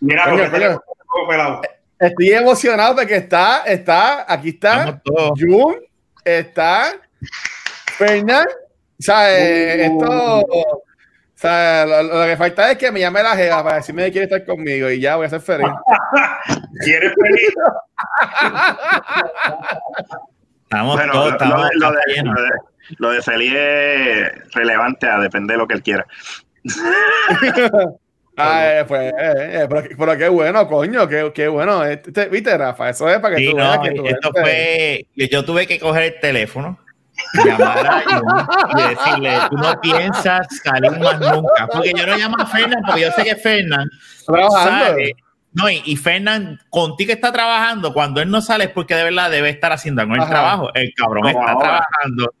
Mira, estoy emocionado porque aquí está Jun, está Fernan, lo que falta es que me llame la jeva para decirme que quiere estar conmigo y ya voy a ser feliz. ¿Quieres feliz? Lo de feliz es relevante, depende de lo que él quiera. Pero qué bueno, coño, qué bueno. ¿Viste, Rafa? Eso es para que yo tuve que coger el teléfono, llamar a Jun y decirle, tú no piensas salir más nunca. Porque yo no llamo a Fernan, porque yo sé que Fernan sale. No, y Fernan, contigo está trabajando. Cuando él no sale es porque de verdad debe estar haciendo algo en el trabajo. El cabrón está trabajando.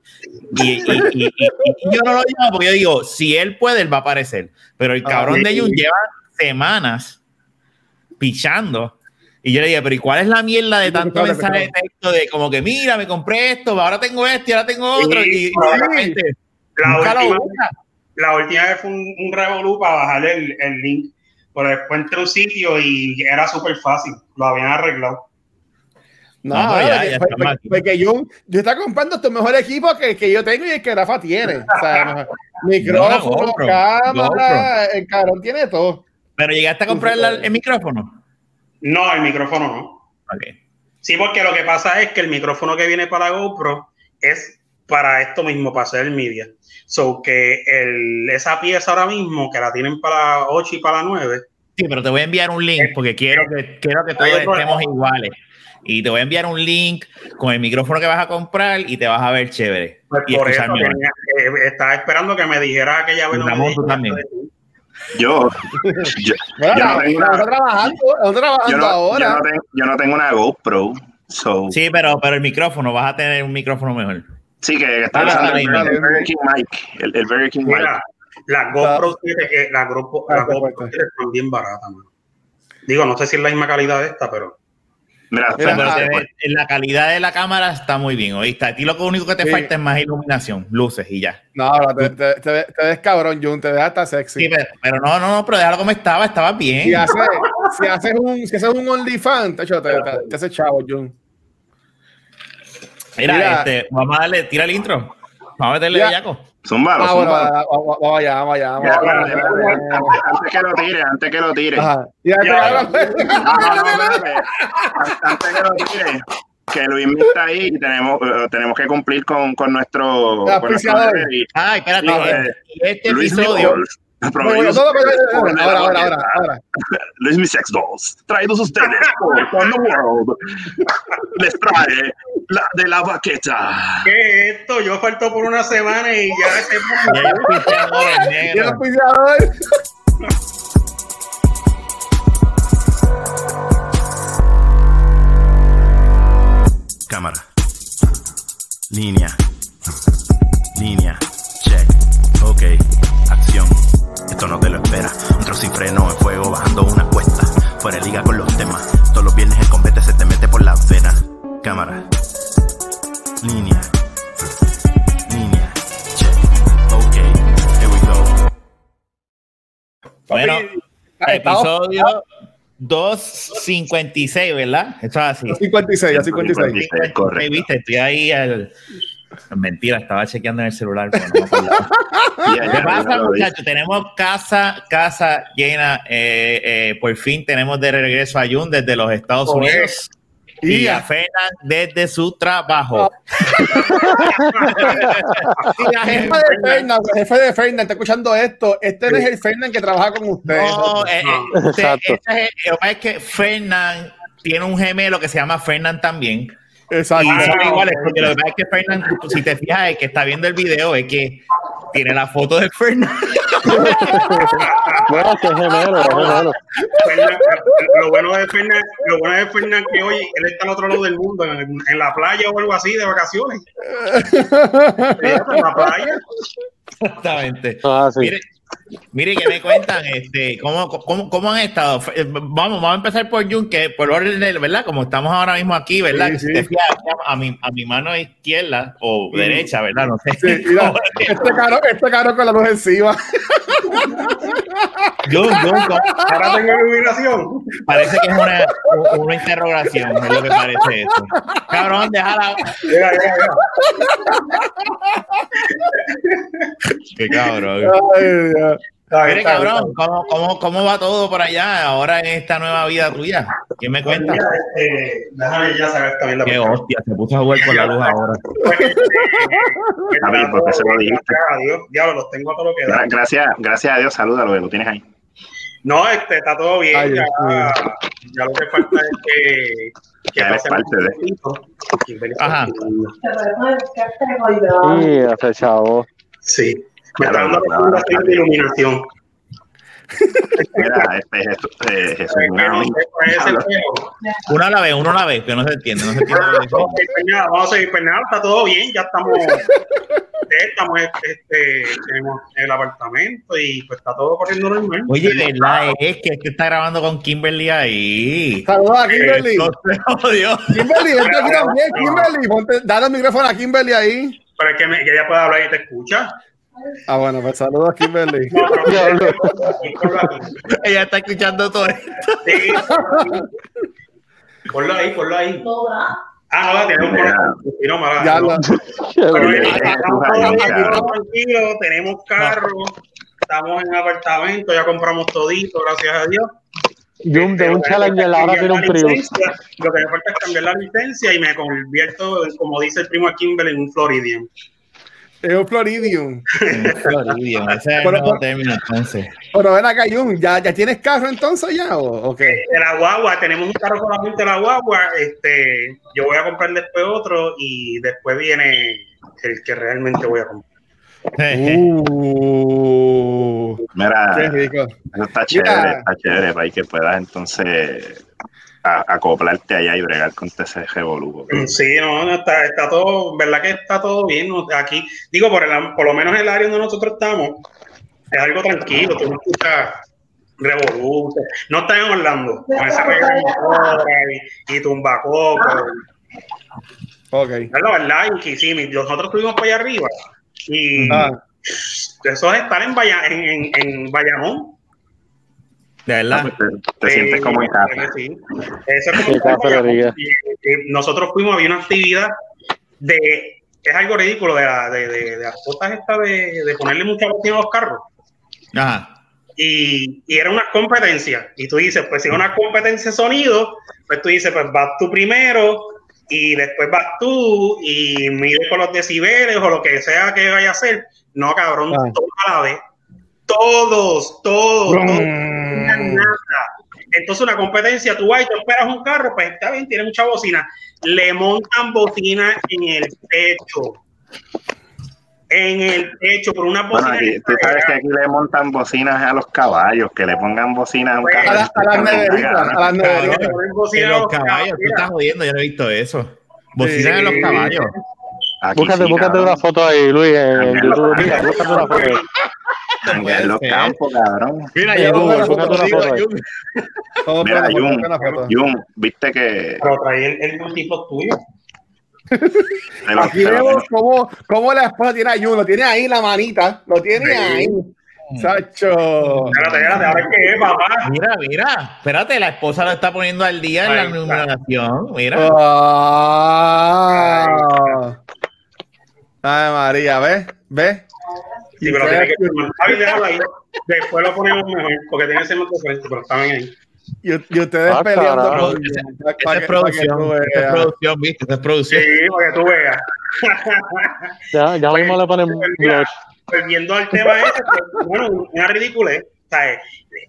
Y yo no lo llamo porque yo digo, si él puede, él va a aparecer. Pero el cabrón de Jun lleva semanas pichando. Y yo le dije, pero ¿y cuál es la mierda de tanto mensaje de texto? De como que, mira, me compré esto, ahora tengo este y ahora tengo otro. La última vez fue un revolú para bajar el link. Pero después entré a un sitio y era súper fácil. Lo habían arreglado. Porque yo estaba comprando estos mejores equipos que yo tengo y el que Rafa tiene. O sea, micrófono, cámara, el cabrón tiene todo. ¿Pero llegaste a comprar el micrófono? No, el micrófono no. Okay. Sí, porque lo que pasa es que el micrófono que viene para GoPro es para esto mismo, para hacer el media. So que esa pieza ahora mismo, que la tienen para 8 y para 9. Sí, pero te voy a enviar un link porque quiero que todos estemos iguales. Y te voy a enviar un link con el micrófono que vas a comprar y te vas a ver chévere. Pues y por eso estaba esperando que me dijera aquella vez. Yo no tengo una GoPro. So. Sí, pero el micrófono, vas a tener un micrófono mejor. Sí, que está usando el Burger King mic. El Burger King mic. La GoPro están bien barata, man. Digo, no sé si es la misma calidad de esta, pero... Mira, la calidad de la cámara está muy bien, ¿oíste? A ti lo único que te falta es más iluminación, luces y ya. No, te ves cabrón, Jun, te ves hasta sexy. Sí, pero no, pero déjalo como estaba, estabas bien. Si haces un OnlyFans, te haces chavo, Jun. Mira, vamos a darle, tira el intro. Vamos a meterle de yaco. Vamos allá. Antes que lo tire. Antes que lo tire. Que Luis me está ahí y tenemos que cumplir con nuestro... espérate. Este episodio... Ahora. Luis Misex Dolls, traídos ustedes por Fun the World. Les trae la de la baqueta. ¿Qué es esto? Yo faltó por una semana y ya este mundo. Cámara. Línea. Check. Ok. Acción. Esto no te lo espera. Un trozo sin freno en fuego bajando una cuesta. Fuera de liga con los temas. Todos los viernes el combate se te mete por las venas. Cámara. Línea. Check. Ok. Here we go. Bueno, episodio 256, ¿verdad? Eso es así. 256, correcto. ¿Viste? Estoy ahí al... Mentira, estaba chequeando en el celular. No ¿Qué pasa, muchachos? Tenemos casa llena. Por fin tenemos de regreso a Jun desde los Estados Unidos y a Fernan desde su trabajo. Y la jefa de Fernan, el jefe de Fernan, está escuchando esto. Este no es el Fernan que trabaja con ustedes. Lo que es que Fernan tiene un gemelo que se llama Fernan también. Exacto. Y son iguales, porque lo que pasa es que Fernan, si te fijas, el que está viendo el video es que tiene la foto de Fernan. Bueno, que es gemelo. Lo bueno de Fernan que hoy él está al otro lado del mundo, en la playa o algo así, de vacaciones. En la playa. Exactamente. Ah, sí. Mire que me cuentan cómo han estado. Vamos a empezar por Jun, que por orden, ¿verdad? Como estamos ahora mismo aquí, ¿verdad? Sí, sí. Te fijas a mi mano izquierda o derecha, ¿verdad? No sé. Sí, mira, este caro con la luz encima. Jun, ahora tengo iluminación. Parece que es una interrogación, es lo que parece eso. Cabrón, déjala. Qué cabrón. Ay, Dios. Mire, cabrón, ¿cómo va todo por allá ahora en esta nueva vida tuya? ¿Quién me cuenta? Déjame ya saber también la pregunta. Qué hostia, se puso a jugar con la luz ahora. A ver, porque se lo dijiste. Diablo, los tengo a todo lo que da. Gracias a Dios, salúdalo, lo tienes ahí. No, está todo bien. Ay, ya lo que falta es que pase parte de esto. Ajá. Sí, hace chavo. Sí. Me está dando una de iluminación. Mira, Jesús. Uno a la vez, que no se entiende. Vamos a seguir, Fernan, está todo bien, ya estamos tenemos el apartamento y pues está todo corriendo normal. Oye, verdad es que está grabando con Kimberly ahí. Saludos a Kimberly. Kimberly, vente aquí también, Kimberly. Dale el micrófono a Kimberly ahí. Para que ella pueda hablar y te escucha. Ah, bueno, pues saludos a Kimberly. No. Ella está escuchando todo esto. Sí. Ponlo ahí. Ah, no, tenemos tranquilo, tenemos carro, estamos en apartamento, ya compramos todito, gracias a Dios. Jun, de un challenger ahora tiene un Prius. Lo que me falta es cambiar la licencia y me convierto, como dice el primo Kimberly, en un Floridium. Es un Floridium. Ese es el nuevo término, entonces. Pero ven acá, Jun, ¿ya tienes carro entonces ya? ¿O qué? La guagua, tenemos un carro solamente la guagua. Yo voy a comprar después otro y después viene el que realmente voy a comprar. Mira, eso está chévere, para ahí que puedas entonces acoplarte allá y bregar con ese revolú. Sí, no, está todo, verdad que está todo bien aquí. Digo, por lo menos el área donde nosotros estamos es algo tranquilo, tú no escuchas revolú, no estás en Orlando con ese revolú y tumbacoco. Okay. Es la verdad, y sí, nosotros estuvimos para allá arriba y eso es estar en Bayamón. De verdad, te sientes como en casa. Sí. Eso es como nosotros fuimos, había una actividad de, es algo ridículo, de las cosas estas de ponerle mucha bocina a los carros. Ajá. Y era una competencia. Y tú dices, pues si es una competencia de sonido, pues tú dices, pues vas tú primero y después vas tú y mide con los decibeles o lo que sea que vaya a hacer. No, cabrón, toda la vez. Todos. Entonces una competencia, tú vas y te esperas un carro, pues está bien, tiene mucha bocina, le montan bocina en el techo por una bocina. Bueno, tú sabes que aquí le montan bocinas a los caballos, que le pongan bocinas a un carro. A las neveritas. Los caballos, tú estás jodiendo, yo no he visto eso. Bocinas a los caballos. Aquí búscate una foto ahí, Luis, en YouTube. Mira, búscate una foto ahí. En los campos, cabrón. Mira, Jun, viste que... Pero traí el multipo tuyo. Aquí vemos cómo la esposa tiene a Jun. Lo tiene ahí la manita. Lo tiene ahí. Sacho. Espérate, a ver qué es, papá. Mira. Espérate, la esposa lo está poniendo al día en la numeración. Mira. Ay, María, ¿ves? Sí, pero tiene que firmar. Ahí. Después lo ponemos mejor, porque tiene que ser más diferente, pero están ahí. Y ustedes peleando. Bro, esa es producción. Esta es producción. Sí, para que tú veas. ya mismo le ponemos. Volviendo al tema este, una ridiculez.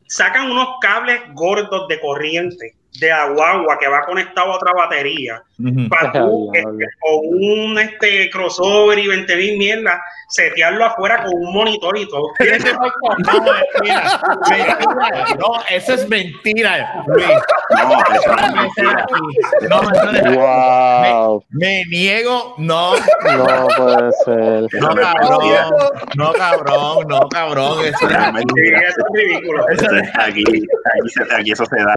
Sacan unos cables gordos de corriente de la guagua que va conectado a otra batería para tú con un crossover y 20,000 mierdas setearlo afuera con un monitor y todo. No, eso es mentira. No, me niego. No puede ser. No, cabrón. Eso es ridículo. Aquí eso se da.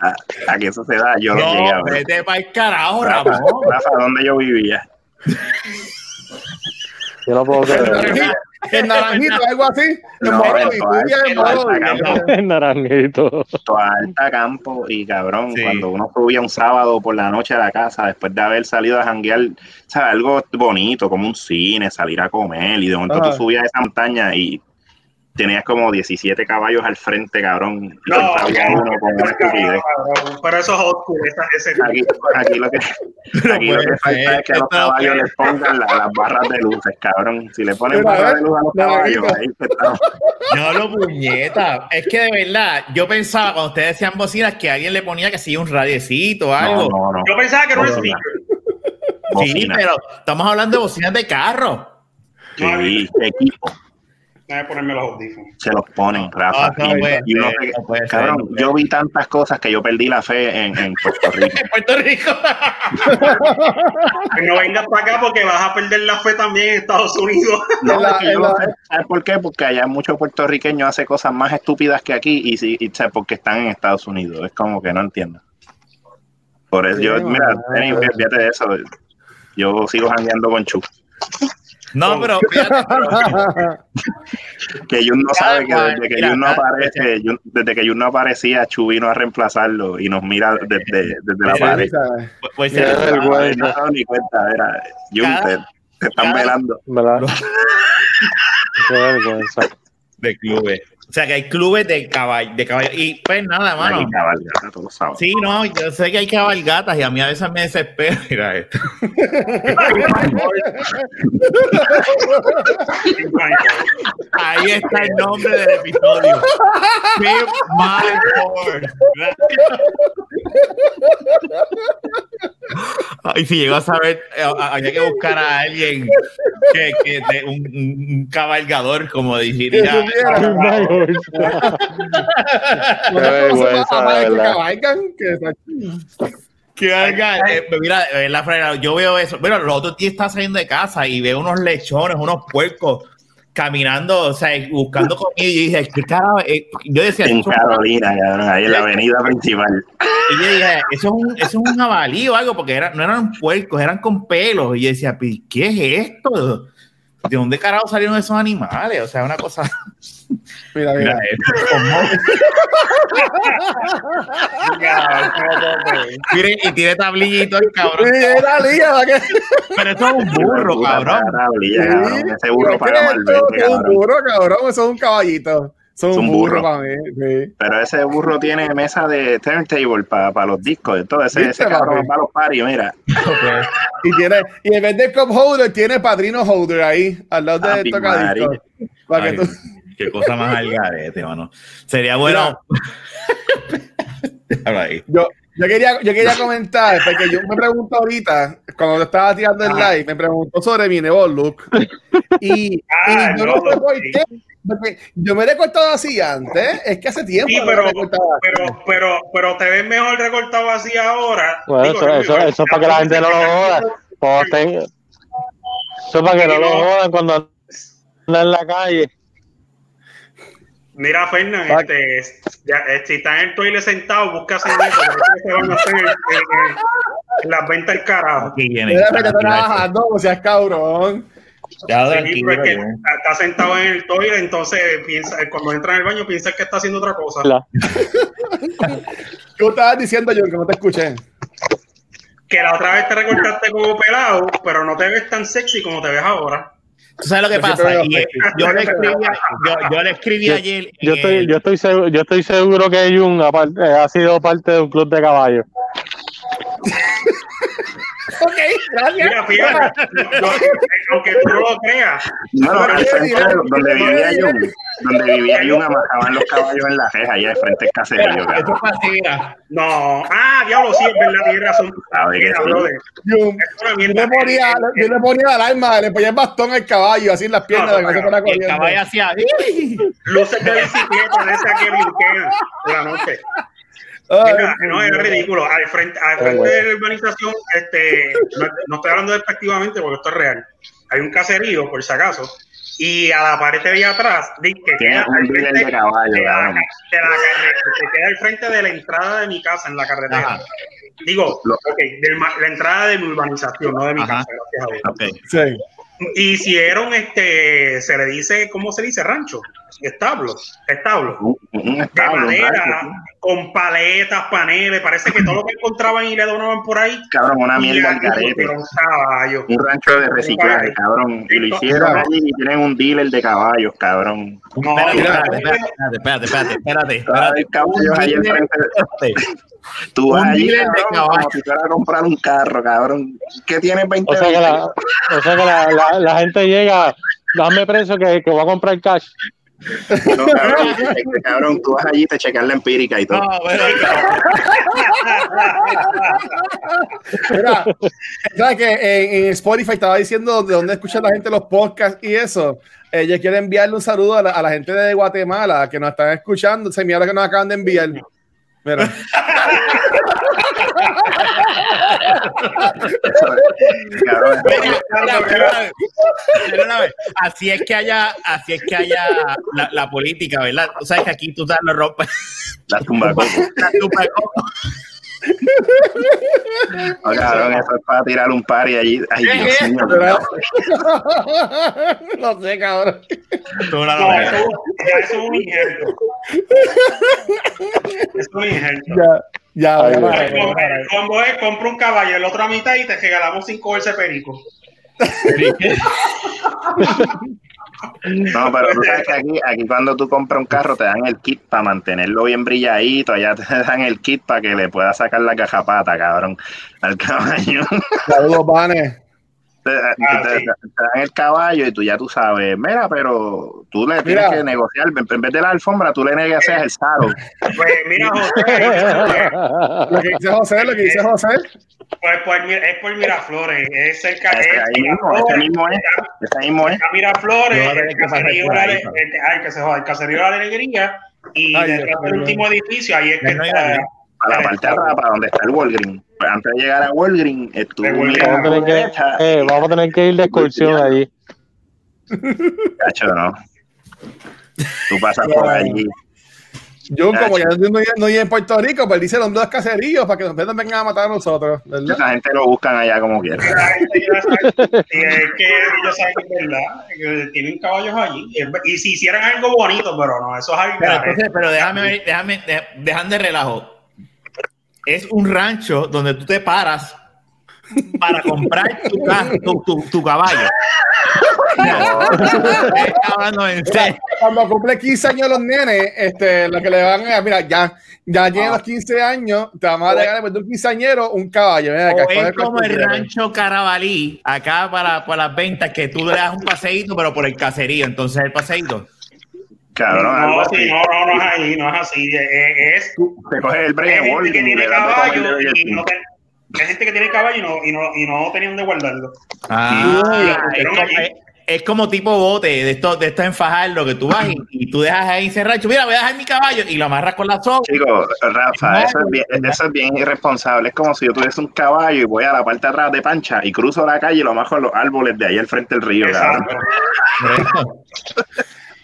Yo no llegué a ver. Vete para el carajo, Rafa, ¿dónde yo vivía? Yo no puedo creer. el naranjito, algo así. No, el naranjito. Toalta campo y cabrón, sí. Cuando uno subía un sábado por la noche a la casa, después de haber salido a janguear, ¿sabes? Algo bonito, como un cine, salir a comer, y de momento tú subías a esa montaña y tenías como 17 caballos al frente, cabrón. No, uno con una estupidez. Pero eso es oscuro. Aquí lo que falta es que a los caballos les pongan las barras de luces, cabrón. Si le ponen barras de luz a los caballos, ahí se está. No, lo puñeta. Es que de verdad, yo pensaba cuando ustedes decían bocinas que alguien le ponía que sí un radiecito o algo. No. Yo pensaba que no era speaker. Sí, pero estamos hablando de bocinas de carro. Sí, de equipo. Ponerme los audífonos. Se los ponen, Rafa. Cabrón, yo vi tantas cosas que yo perdí la fe en Puerto Rico. En Puerto Rico. No vengas para acá porque vas a perder la fe también en Estados Unidos. ¿Sabes por qué? Porque allá muchos puertorriqueños hacen cosas más estúpidas que aquí y porque están en Estados Unidos. Es como que no entiendo. Por eso, sí, yo, fíjate de eso. Yo sigo jangueando con Chu. No, pero que Jun no sabe que desde que Jun no aparece, desde que Jun no aparecía, Chu vino a reemplazarlo y nos mira desde la pared. Pues no se da ni cuenta, era Jun, te están velando. De clubes. O sea, que hay clubes de caballo. Y pues nada, mano. Hay cabalgata todos los sábados. Sí, no, yo sé que hay cabalgatas y a mí a veces me desespero. Mira esto. Ahí está el nombre del episodio. Keep my word. Y si llego a saber, había que buscar a alguien que de un cabalgador, como diría. Mira, yo veo eso. Bueno, los otros días está saliendo de casa y veo unos lechones, unos puercos caminando, o sea, buscando comida. Y dije, ¿qué carajo? Yo decía, en Carolina, cabrón, ahí en la avenida principal. Y yo dije, eso es un jabalí o algo, porque no eran puercos, eran con pelos. Y yo decía, ¿qué es esto? ¿De dónde carajo salieron esos animales? O sea, una cosa. Mira. Mire, y tiene tablillito el cabrón. Pero eso es un burro, cabrón. Ese burro para Malverde. Es un burro, cabrón. Eso es un caballito. Es un burro para mí. Sí. Pero ese burro tiene mesa de turntable para los discos. Entonces, ese cabrón para los paris, mira. Okay. Y en vez de cup holder, tiene padrino holder ahí, al lado de tocadiscos. Qué cosa más al garete, mano. Sería bueno. Right. Yo quería comentar, porque yo me pregunto ahorita, cuando estaba tirando el live, me preguntó sobre mi nuevo look. Y yo no sé por qué. Porque yo me he recortado así antes, es que hace tiempo. Sí, pero te ves mejor recortado así ahora. Bueno, digo, eso es para que la gente no lo joda. Eso es para que no lo jodan cuando andan en la calle. Mira, Fernan, si están en el toile sentado, busca hacer eso, porque se van a hacer las ventas del carajo. Mira, que te trabajando, o sea, es cabrón. Sí, pero es que está sentado en el toilet, entonces cuando entra en el baño piensa que está haciendo otra cosa. ¿Qué estabas diciendo, Jun, que no te escuché? Que la otra vez te recortaste como pelado, pero no te ves tan sexy como te ves ahora. ¿Tú sabes lo que pasa? Yo le escribí ayer. Yo estoy seguro que Jun ha sido parte de un club de caballos. Ok, gracias. Mira, fíjate, aunque tú no lo creas. No, al frente donde vivía Jun, amajaban los caballos en la reja, allá de frente al caserío. Esto pasía. No, diablo, sí, es verdad, tienes razón. Yo le ponía alarma, le ponía el bastón al caballo, así en las piernas. El caballo hacía luces de bicicleta, de esa que brinquean por la noche. Mira, no, es ridículo. Al frente de la urbanización, no estoy hablando despectivamente porque esto es real. Hay un caserío, por si acaso, y a la pared de atrás, que queda al frente de caballo, queda al frente de la entrada de mi casa en la carretera. Ajá. Digo, la entrada de mi urbanización, no de mi casa. Gracias a Dios. Okay. Sí. Hicieron se le dice, ¿cómo se dice? Rancho, establo, de madera, con paletas, paneles, parece que todo lo que encontraban y le donaban por ahí. Cabrón, una mierda al garete. Un rancho de reciclaje, cabrón. Si lo hicieron ahí, tienen un dealer de caballos, cabrón. No, espérate. Caballos ahí enfrente. Tú vas a comprar un carro, cabrón. ¿Qué tienes 20 años? O sea que la gente llega, dame preso que voy a comprar cash. No, cabrón, tú vas allí, te checas la empírica y todo. No, bueno, mira, ¿sabes que en Spotify estaba diciendo de dónde escucha la gente los podcasts y eso? Yo quiero enviarle un saludo a la gente de Guatemala que nos están escuchando. Se mira que nos acaban de enviar. Mira. Así es que haya la política, ¿verdad? Tú sabes que aquí tú sabes la ropa. La tumba coco. Oh, cabrón, eso es para tirar un party allí. Ay, Dios mío, no sé, cabrón. Eso es un injerto. Ya, compro un caballo, el otro a mitad y te regalamos 5 bolsas de perico. No, pero tú sabes que aquí cuando tú compras un carro te dan el kit para mantenerlo bien brilladito, allá te dan el kit para que le puedas sacar la cajapata, cabrón, al caballo. Saludos, panes. Te dan el caballo y tú ya tú sabes, mira, pero tú le tienes que negociar, en vez de la alfombra tú le negocias el saro. Pues mira, José, lo que dice José. Pues es por Miraflores, es cerca de ese mismo es. Miraflores, el caserío de la alegría y el último edificio, ahí es que está. Para la parte de atrás, para donde está el Walgreen. Antes de llegar a Walgreen, vamos a tener que ir de excursión allí. Cacho, no. Tú pasas por allí. Jun, como ya no vive en Puerto Rico, pues dice los dos caseríos para que nos vengan a matar a nosotros, ¿verdad? La gente lo buscan allá como quiera. Es que ellos saben que es verdad, que tienen caballos allí. Y si hicieran algo bonito, pero no, eso es algo. Pero déjame de relajo. Es un rancho donde tú te paras para comprar tu caballo. No. Cuando cumple 15 años los nenes, lo que le van a... Mira, ya llegan los 15 años, te vamos a regalar por un quinceañero un caballo. Mira, acá, es como el rancho Carabalí, acá para las ventas, que tú le das un paseíto, pero por el caserío. Entonces el paseíto... Cabrón, no es así. Te coge el break en Walgreen y le da caballo y no tiene. Hay gente que tiene caballo y no tenían dónde guardarlo. Es como tipo bote de esto en Fajardo, que tú vas y tú dejas ahí ese rancho. Mira, voy a dejar mi caballo y lo amarras con la soga. Chicos, Rafa, eso es bien irresponsable. Es como si yo tuviese un caballo y voy a la parte de atrás de Pancha y cruzo la calle y lo amarro en los árboles de ahí al frente del río.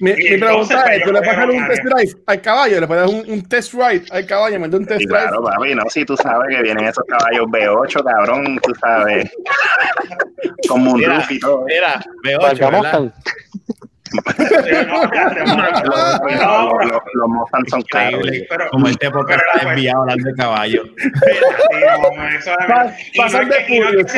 Mi pregunta es, ¿tú le puedes dar un test drive al caballo? ¿Le puedes dar un test ride al caballo? ¿Me da un test drive? Claro, papi, no, si tú sabes que vienen esos caballos B8, cabrón, tú sabes. Con moonroof y todo. Mira, B8, los Mustang son caros, como este porque está enviado hablando de caballo. Pasan de furios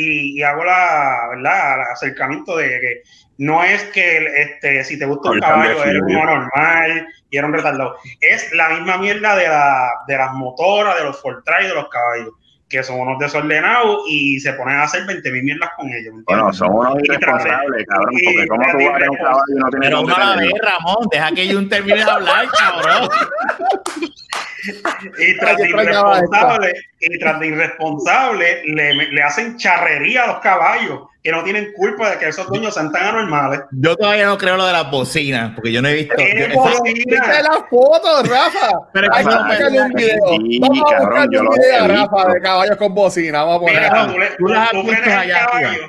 y hago la verdad el acercamiento de que no es que si te gusta un caballo eres como normal y era un retardado. Es la misma mierda de las motoras, de los Fortran, de los caballos, que son unos desordenados y se ponen a hacer 20,000 mierdas con ellos. Bueno, son unos irresponsables, cabrón, porque como tú vas a un caballo y no tienes... Pero una vez, Ramón, deja que Jun termine de hablar, cabrón. Y tras de irresponsables, le hacen charrería a los caballos, que no tienen culpa de que esos dueños sean tan anormales. Yo todavía no creo lo de las bocinas, porque yo no he visto... ¡Viste las fotos, Rafa! Pero hay que buscarle un video. Vamos a buscarle un video, Rafa, de caballos con bocina. Vamos a poner... Tú las has visto allá arriba.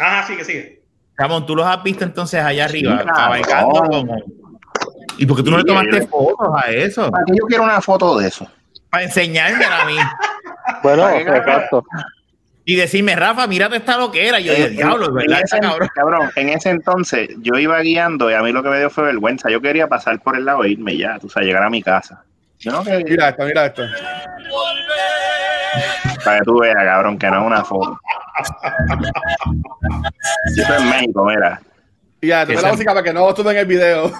Ajá, sigue. Ramón, tú los has visto entonces allá arriba, cabalgando con... ¿Y por qué tú no le tomaste fotos a eso? ¿Para qué yo quiero una foto de eso? Para enseñármela a mí. Bueno, exacto. Y decirme, Rafa, mírate esta loquera. Y yo dije, diablo, ¿verdad? Ese, cabrón, en ese entonces yo iba guiando y a mí lo que me dio fue vergüenza. Yo quería pasar por el lado e irme ya, o sea, llegar a mi casa. Yo no quería. Mira esto, mira esto. Para que tú veas, cabrón, que no es una foto. Yo estoy en México, mira. Ya, te la música para que no estuve en el video.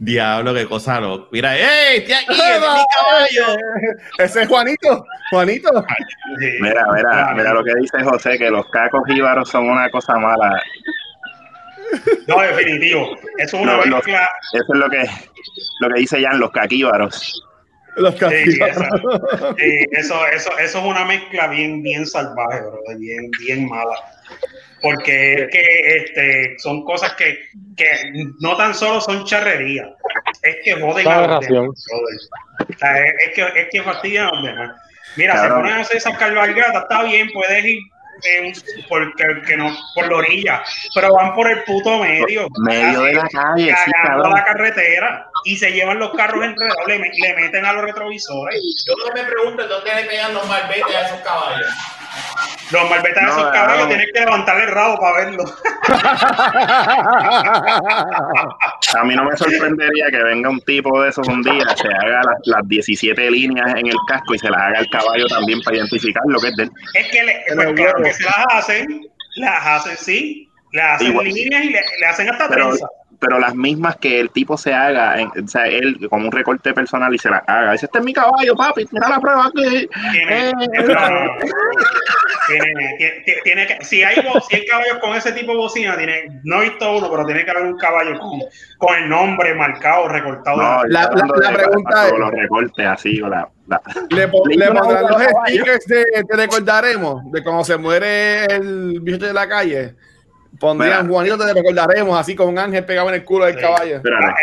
Diablo, qué cosa loca. Mira, ¡ey! ¡Tía aquí! ¡Es mi caballo! Ese es Juanito. Juanito. Mira, mira, mira lo que dice José, que los cacos jíbaros son una cosa mala. No, definitivo. Eso es una mezcla. Eso es lo que dice Jan, los caquíbaros. Los caquíbaros. Sí, eso es una mezcla bien salvaje, bro, bien mala. Porque es que son cosas que no tan solo son charrerías, es que joden a los demás. Es que fastidian a los demás. Mira, claro. Se ponen a hacer esas cabalgatas, está bien, puedes ir por la orilla, pero van por el puto medio de la calle, cagando sí, la carretera, y se llevan los carros enredados, le meten a los retrovisores. Yo no me pregunto dónde le pegan los malbetes a esos caballos. Los malbetas de esos caballos tienen que levantar el rabo para verlo. A mí no me sorprendería que venga un tipo de esos un día, se haga las 17 líneas en el casco y se las haga el caballo también para identificar lo que es de él. Es que claro que se las hacen sí, las hacen igual, líneas y le hacen hasta trenza. Pero las mismas que el tipo se haga, o sea, él con un recorte personal y se las haga. Dice, este es mi caballo, papi, mira la prueba aquí. Tiene que, si hay caballos con ese tipo de bocina, no he visto uno, pero tiene que haber un caballo con el nombre marcado, recortado. No, la pregunta es... Los recortes así, ¿Le pondrán los stickers de recordaremos de cuando se muere el bicho de la calle? Pondrían mira, Juanito, te recordaremos, así con un ángel pegado en el culo del caballo. Mira,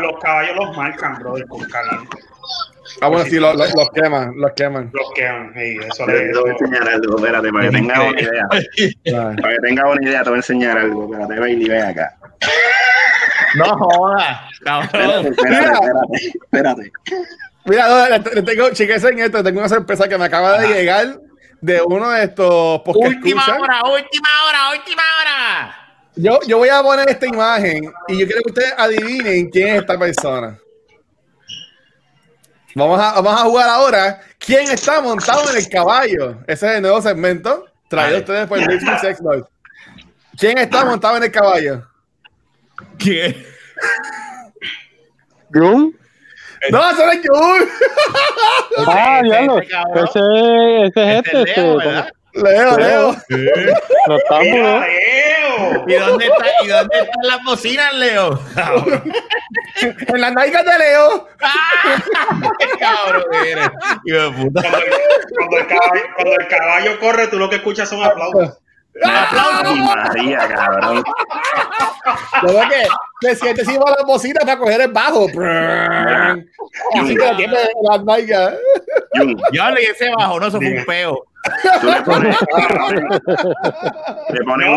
los caballos los marcan, bro, con caliente. Ah, bueno, sí, los queman, sí, eso le voy a enseñar algo, espérate, para que tengas una idea. Para que tengas una idea, te voy a enseñar algo, espérate, Bailey, ven acá. No jodas, cabrón. Espérate. Mira, le tengo, chiquese en esto, tengo una sorpresa que me acaba de llegar. De uno de estos podcasts. Última hora. Yo voy a poner esta imagen y yo quiero que ustedes adivinen quién es esta persona. Vamos a jugar ahora. ¿Quién está montado en el caballo? Ese es el nuevo segmento traído a ustedes por Rich Kid Sex Lord. ¿Quién está montado en el caballo? ¿Quién? ¿Jun? No, ese es Jun. Ah, diablo. Ese es Leo. No estamos. ¿Y dónde están las bocinas, Leo? En las nalgas de Leo. ¡Ah! ¡Qué cabrón eres! Hijo de puta. Cuando el caballo corre, tú lo que escuchas son aplausos. ¡Aplausos! María, cabrón. Luego que si te sirve las bocinas para coger el bajo. Así que tiene las nalgas. Yo hablé de ese bajo, no, eso fue un peo. Tú le pones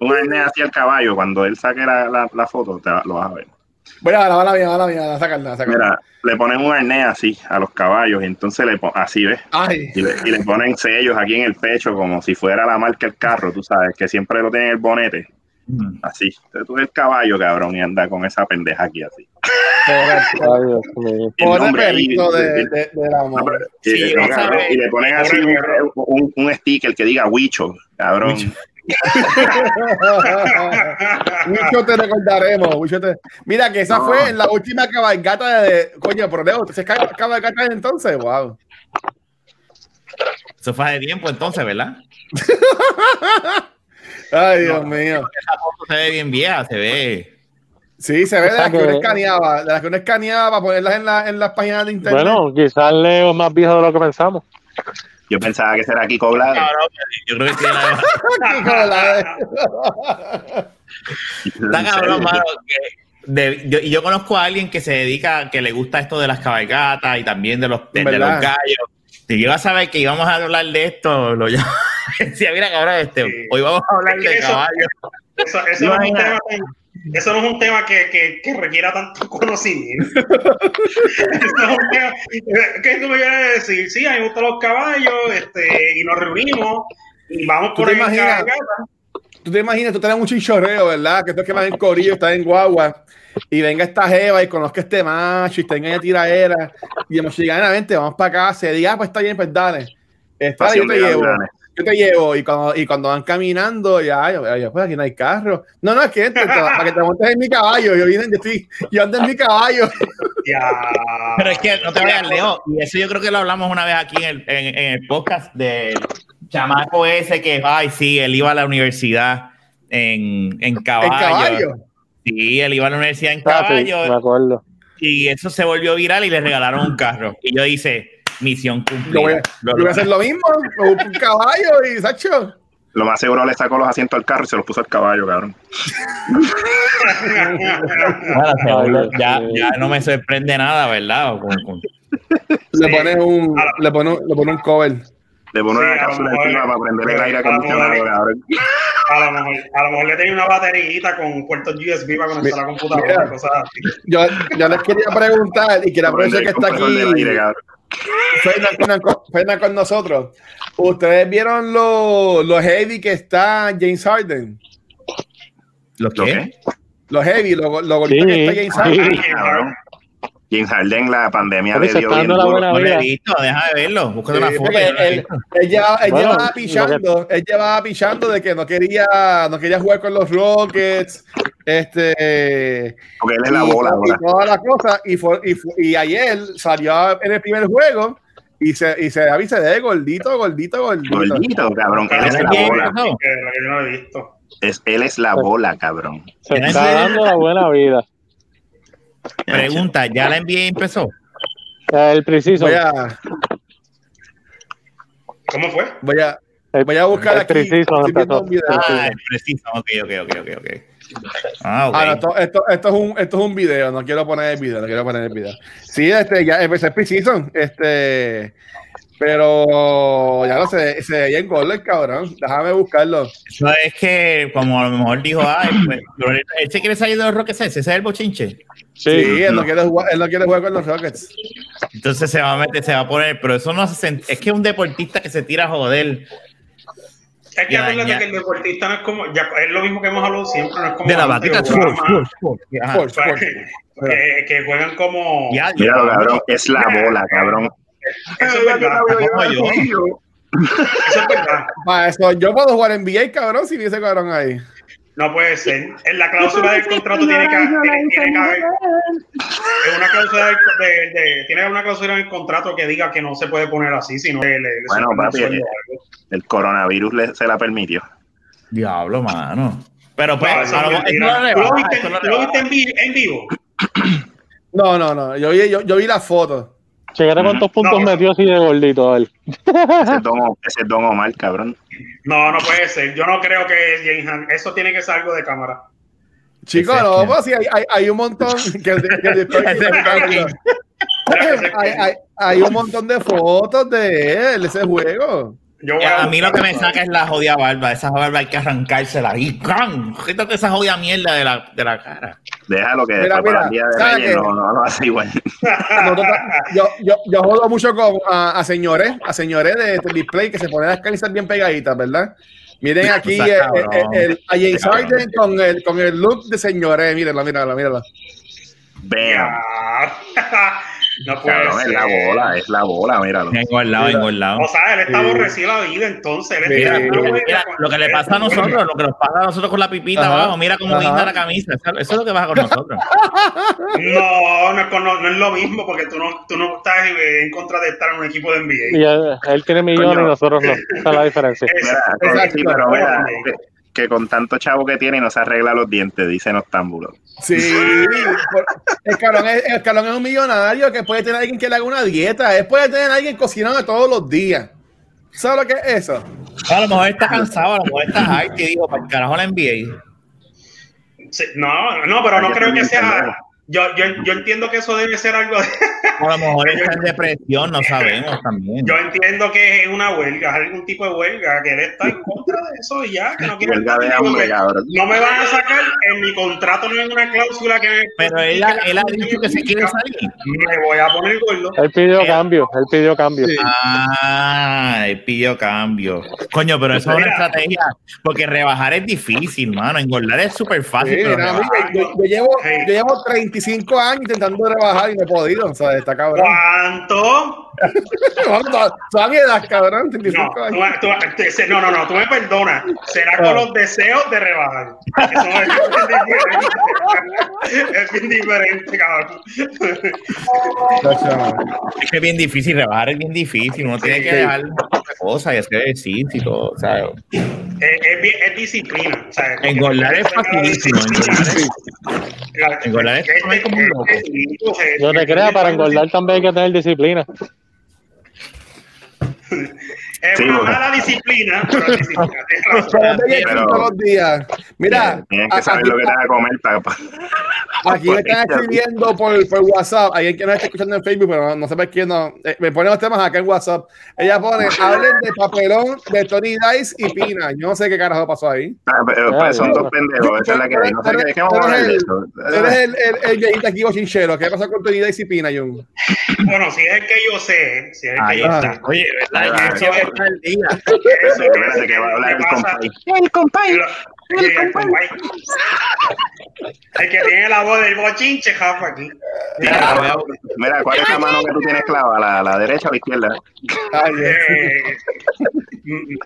un arnés hacia el caballo. Cuando él saque la foto, lo vas a ver. Bueno, la sacarla. Mira, le ponen un arnés así a los caballos y entonces así ves. Y le ponen sellos aquí en el pecho como si fuera la marca el carro, tú sabes, que siempre lo tienen en el bonete. Así. Entonces tú eres el caballo, cabrón, y anda con esa pendeja aquí así. Pobre perrito de la madre. Y le ponen así un sticker que diga Huicho, cabrón. Mucho te recordaremos. Mira que esa fue la última cabalgata de coño, pero Leo, ¿se cabalgata entonces? Wow. Eso fue hace tiempo entonces, ¿verdad? Ay, Dios mío. Esa foto se ve bien vieja, se ve. Sí, se ve de las que uno escaneaba, para ponerlas en las páginas de internet. Bueno, quizás Leo es más viejo de lo que pensamos. Yo pensaba que será Kiko Blade. Yo creo que sí era Kiko Blade. Cabrón, mano. Yo conozco a alguien que se dedica, que le gusta esto de las cabalgatas y también de los gallos. Si yo iba a saber que íbamos a hablar de esto, lo llamaba. Decía, mira, cabrón, hoy vamos a hablar de caballos. Eso es un tema eso no es un tema que requiera tanto conocimiento. Eso es un tema, ¿qué tú me quieres decir? Sí, a mí me gustan los caballos, y nos reunimos y vamos por ahí. Tú te imaginas, tú tenés mucho chinchorreo, ¿verdad? Que tú es que vas en corillo, estás en guagua y venga esta jeva y conozca este macho y tenga ya tiraera y hemos llegado a 20, vamos para acá, se diga, pues está bien, pues dale. Está bien, yo te llevo y cuando van caminando, ya pues aquí no hay carro. No, es que para que te montes en mi caballo, yo ando en mi caballo. Ya. Pero es que no te veas, Leo, y eso yo creo que lo hablamos una vez aquí en el podcast de chamaco ese que, él iba a la universidad en caballo. ¿En caballo? Sí, él iba a la universidad en caballo. Me acuerdo. Y eso se volvió viral y le regalaron un carro. Y yo hice, misión cumplida. Yo voy a hacer lo mismo, un caballo y Sacho. Lo más seguro le sacó los asientos al carro y se los puso al caballo, cabrón. ya no me sorprende nada, ¿verdad? Le pone un cover. Le pone una cápsula encima para prender el aire acondicionado, cabrón. A lo mejor le tenía una baterita con puertos USB para conectar a la computadora. Mira, cosas así. Yo les quería preguntar y quería aprovechar que está aquí. Fernan con nosotros. ¿Ustedes vieron lo heavy que está James Harden? ¿Lo qué? Lo heavy, lo gordito que está James Harden. Sí, claro. James Harden, la pandemia le dio bien duro. No lo he visto, deja de verlo. Búscate una foto. Él llevaba pichando de que no quería jugar con los Rockets. Porque él es la bola. Y todas las cosas. Y ayer salió en el primer juego y se avisa de gordito. Gordito, cabrón. Él es la bola. Yo no lo he visto. Él es la bola, cabrón. Se está dando la buena vida. Pregunta, ¿ya la NBA empezó? El preciso. ¿Cómo fue? Voy a buscar el aquí. Preciso, el preciso. Ok. Okay. Ahora, esto es un video, no quiero poner el video. Sí, ya empezó el preciso, pero ya no sé, se veía en gol el cabrón, déjame buscarlo. Eso es que, como a lo mejor dijo, él se quiere salir de los Rockets, ese es el bochinche. Sí, él no quiere jugar con los Rockets. Entonces se va a poner, pero eso no hace, es que un deportista que se tira a joder. Hay que hablar de que el deportista no es como, ya, es lo mismo que hemos hablado siempre, no es como de la batita, que juegan como. Mira, cabrón, es la bola, cabrón. Eso es verdad. Para eso yo puedo jugar en NBA, cabrón, si viese cabrón ahí. No puede ser. En la cláusula del contrato tiene que haber. En una cláusula tiene una cláusula en el contrato que diga que no se puede poner así, sino que le. Bueno, papi, el coronavirus se la permitió. Diablo, mano. Pero pues, ¿lo viste en vivo? No. Yo vi las fotos. Chequera cuántos puntos metió así de gordito él. Ese es Don Omar, cabrón. No puede ser. Yo no creo que James, eso tiene que ser algo de cámara. Chicos, no, pues sí, hay un montón hay un montón de fotos de él, ese juego. A mí lo que me saca es la jodida barba. Esa barba hay que arrancársela. Y ¡can! Quítate esa jodida mierda de la cara. Déjalo que para el día de Reyes no hace igual. Yo jodo mucho con a señores de display que se ponen las calizas bien pegaditas, ¿verdad? Miren aquí a James Harden con el look de señores. Mírenla. Vean. No puede cabrón, ser. Es la bola, míralo. Engordado. O sea, él está aborrecido la vida, entonces. Mira, lo que le pasa a nosotros, lo que nos pasa a nosotros con la pipita, abajo, mira cómo guinda la camisa. Eso es lo que pasa con nosotros. No es lo mismo, porque tú no estás en contra de estar en un equipo de NBA. Y él tiene millones y nosotros no. Esa es la diferencia. Exacto, pero mira, que con tanto chavo que tiene no se arregla los dientes, dicen Octámbulo. Sí, el cabrón es un millonario que puede tener alguien que le haga una dieta, él puede tener alguien cocinando todos los días. ¿Sabes lo que es eso? A lo mejor está cansado, a lo mejor está harto y digo, para el carajo la NBA. Sí, no, pero no creo que sea... Yo entiendo que eso debe ser algo... A lo mejor está en depresión, no sabemos también. Yo entiendo que es una huelga, algún tipo de huelga, que él está en contra de eso y ya, que no quiere... No me van a sacar, en mi contrato no hay una cláusula que... Pero él ha dicho que se quiere salir. Me voy a poner gordo. Él pidió cambio, Sí. Ah, él pidió cambio. Coño, pero eso es una estrategia, porque rebajar es difícil, mano, engordar es súper fácil. Sí, pero yo llevo 35 años intentando rebajar y no he podido, o sea, está cabrón. ¿Cuánto? Son edad, cabrón, 35 años. No, tú me perdonas. Será con los deseos de rebajar. Es bien diferente, cabrón. Es bien difícil rebajar, es bien difícil. Uno tiene que dejar cosas y hacer ejercicio y todo, ¿sabes? Es disciplina, ¿sabes? Engordar es facilísimo. Engordar es como un loco. No te creas, para engordar también hay que tener disciplina. Es una mala disciplina, pero todos los días. Mira, tienes que saber lo que te vas a comer. Aquí me están escribiendo por WhatsApp. Alguien que nos está escuchando en Facebook, pero no sé por qué no. Me ponen los temas acá en WhatsApp. Ella pone, hablen de papelón de Tony Dize y Pina. Yo no sé qué carajo pasó ahí. Pero son dos pendejos. Esa es la que hay. No sé qué vamos a hablar de eso. Eres el viejito aquí bochinchero. ¿Qué pasó con Tony Dize y Pina, Jun? Bueno, si es el que yo sé. Si es el que yo sé. Oye, ¿verdad? Eso es el día. Eso es que va a hablar el compay. El que tiene la voz del bochinche, Jafa, aquí. Mira, ¿cuál es la mano que tú tienes clava? ¿La derecha o la izquierda?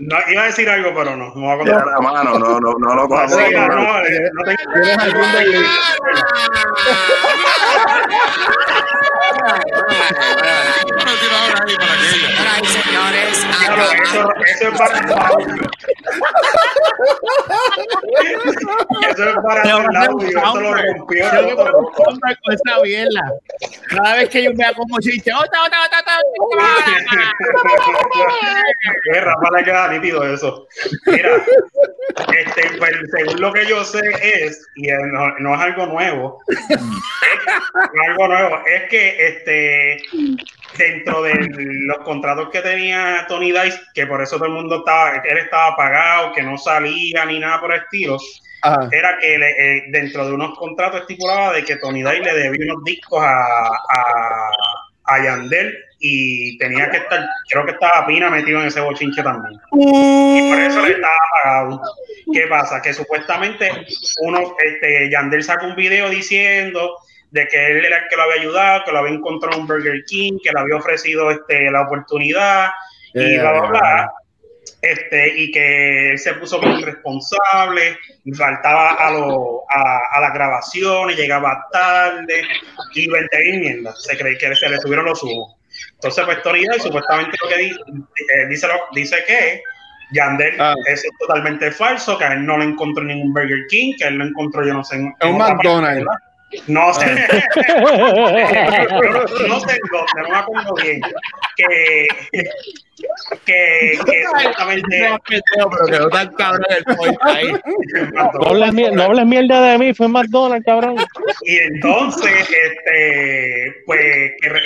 No, iba a decir algo, pero no. No voy a la mano, no lo cojo. No tienes algún delito. Ay, señores. Eso es para Claudio. Eso es para Claudio. Eso lo rompió. Con esta biela. Cada vez que yo vea como chiche. Rafa le queda nítido eso. Mira, según lo que yo sé es, y no es algo nuevo, es que dentro de los contratos que tenía Tony Dize, que por eso todo el mundo él estaba pagado, que no salía ni nada por el estilo, era que dentro de unos contratos estipulaba de que Tony Dize le debía unos discos a Yandel y tenía que estar, creo que estaba Pina metido en ese bochinche también. Y por eso le estaba pagado. ¿Qué pasa? Que supuestamente Yandel sacó un video diciendo de que él era el que lo había ayudado, que lo había encontrado en Burger King, que le había ofrecido la oportunidad, y bla, bla, bla. Y que él se puso bien responsable, faltaba a las grabaciones, llegaba tarde, y 20.000 mierdas. Se cree que se le subieron los humos. Entonces, pues, Tony Dize, supuestamente lo que dice que Yandel es totalmente falso, que a él no lo encontró en ningún Burger King, que él lo encontró, yo no sé, en un McDonald's. No sé, no sé, no me acuerdo bien. Que exactamente. Pero que no cabrón el point ahí. No hables mierda de mí, fue McDonald's, cabrón. Y entonces, pues,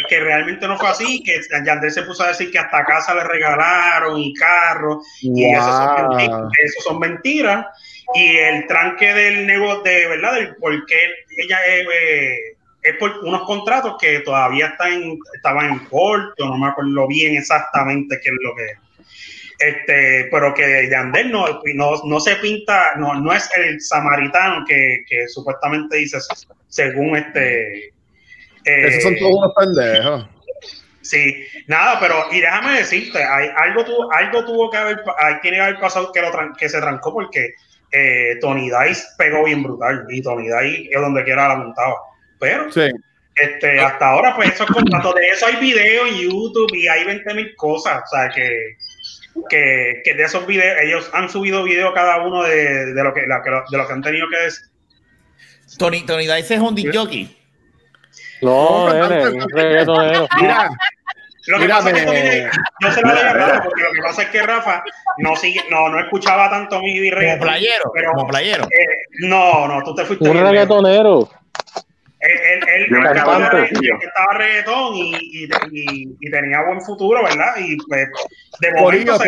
que realmente no fue así, que Yandel se puso a decir que hasta casa le regalaron y carro, y eso son mentiras. Y el tranque del negocio, de verdad, del por qué ella es por unos contratos que todavía estaban en corte, no me acuerdo bien exactamente qué es lo que es. Pero que Yandel no se pinta, no es el samaritano que supuestamente dice, según esos son todos unos pendejos. Sí, nada, pero y déjame decirte, algo tuvo que haber, tiene que haber pasado que se trancó, porque Tony Dize pegó bien brutal, y Tony Dize es donde quiera la montaba, pero sí. Hasta ahora, pues, esos contratos, de eso hay videos en YouTube y hay 20.000 cosas, o sea, que de esos videos, ellos han subido videos cada uno de lo que han tenido que decir. Tony Dize es un disc jockey. No, reggaetonero. Mira, lo que pasa es que yo se lo leí a Rafa, porque lo que pasa es que Rafa no escuchaba tanto mi reggaeton. Como playero. No, tú te fuiste. Un reggaetonero. él cantaba reggaetón y tenía buen futuro, ¿verdad? Y pues, de momento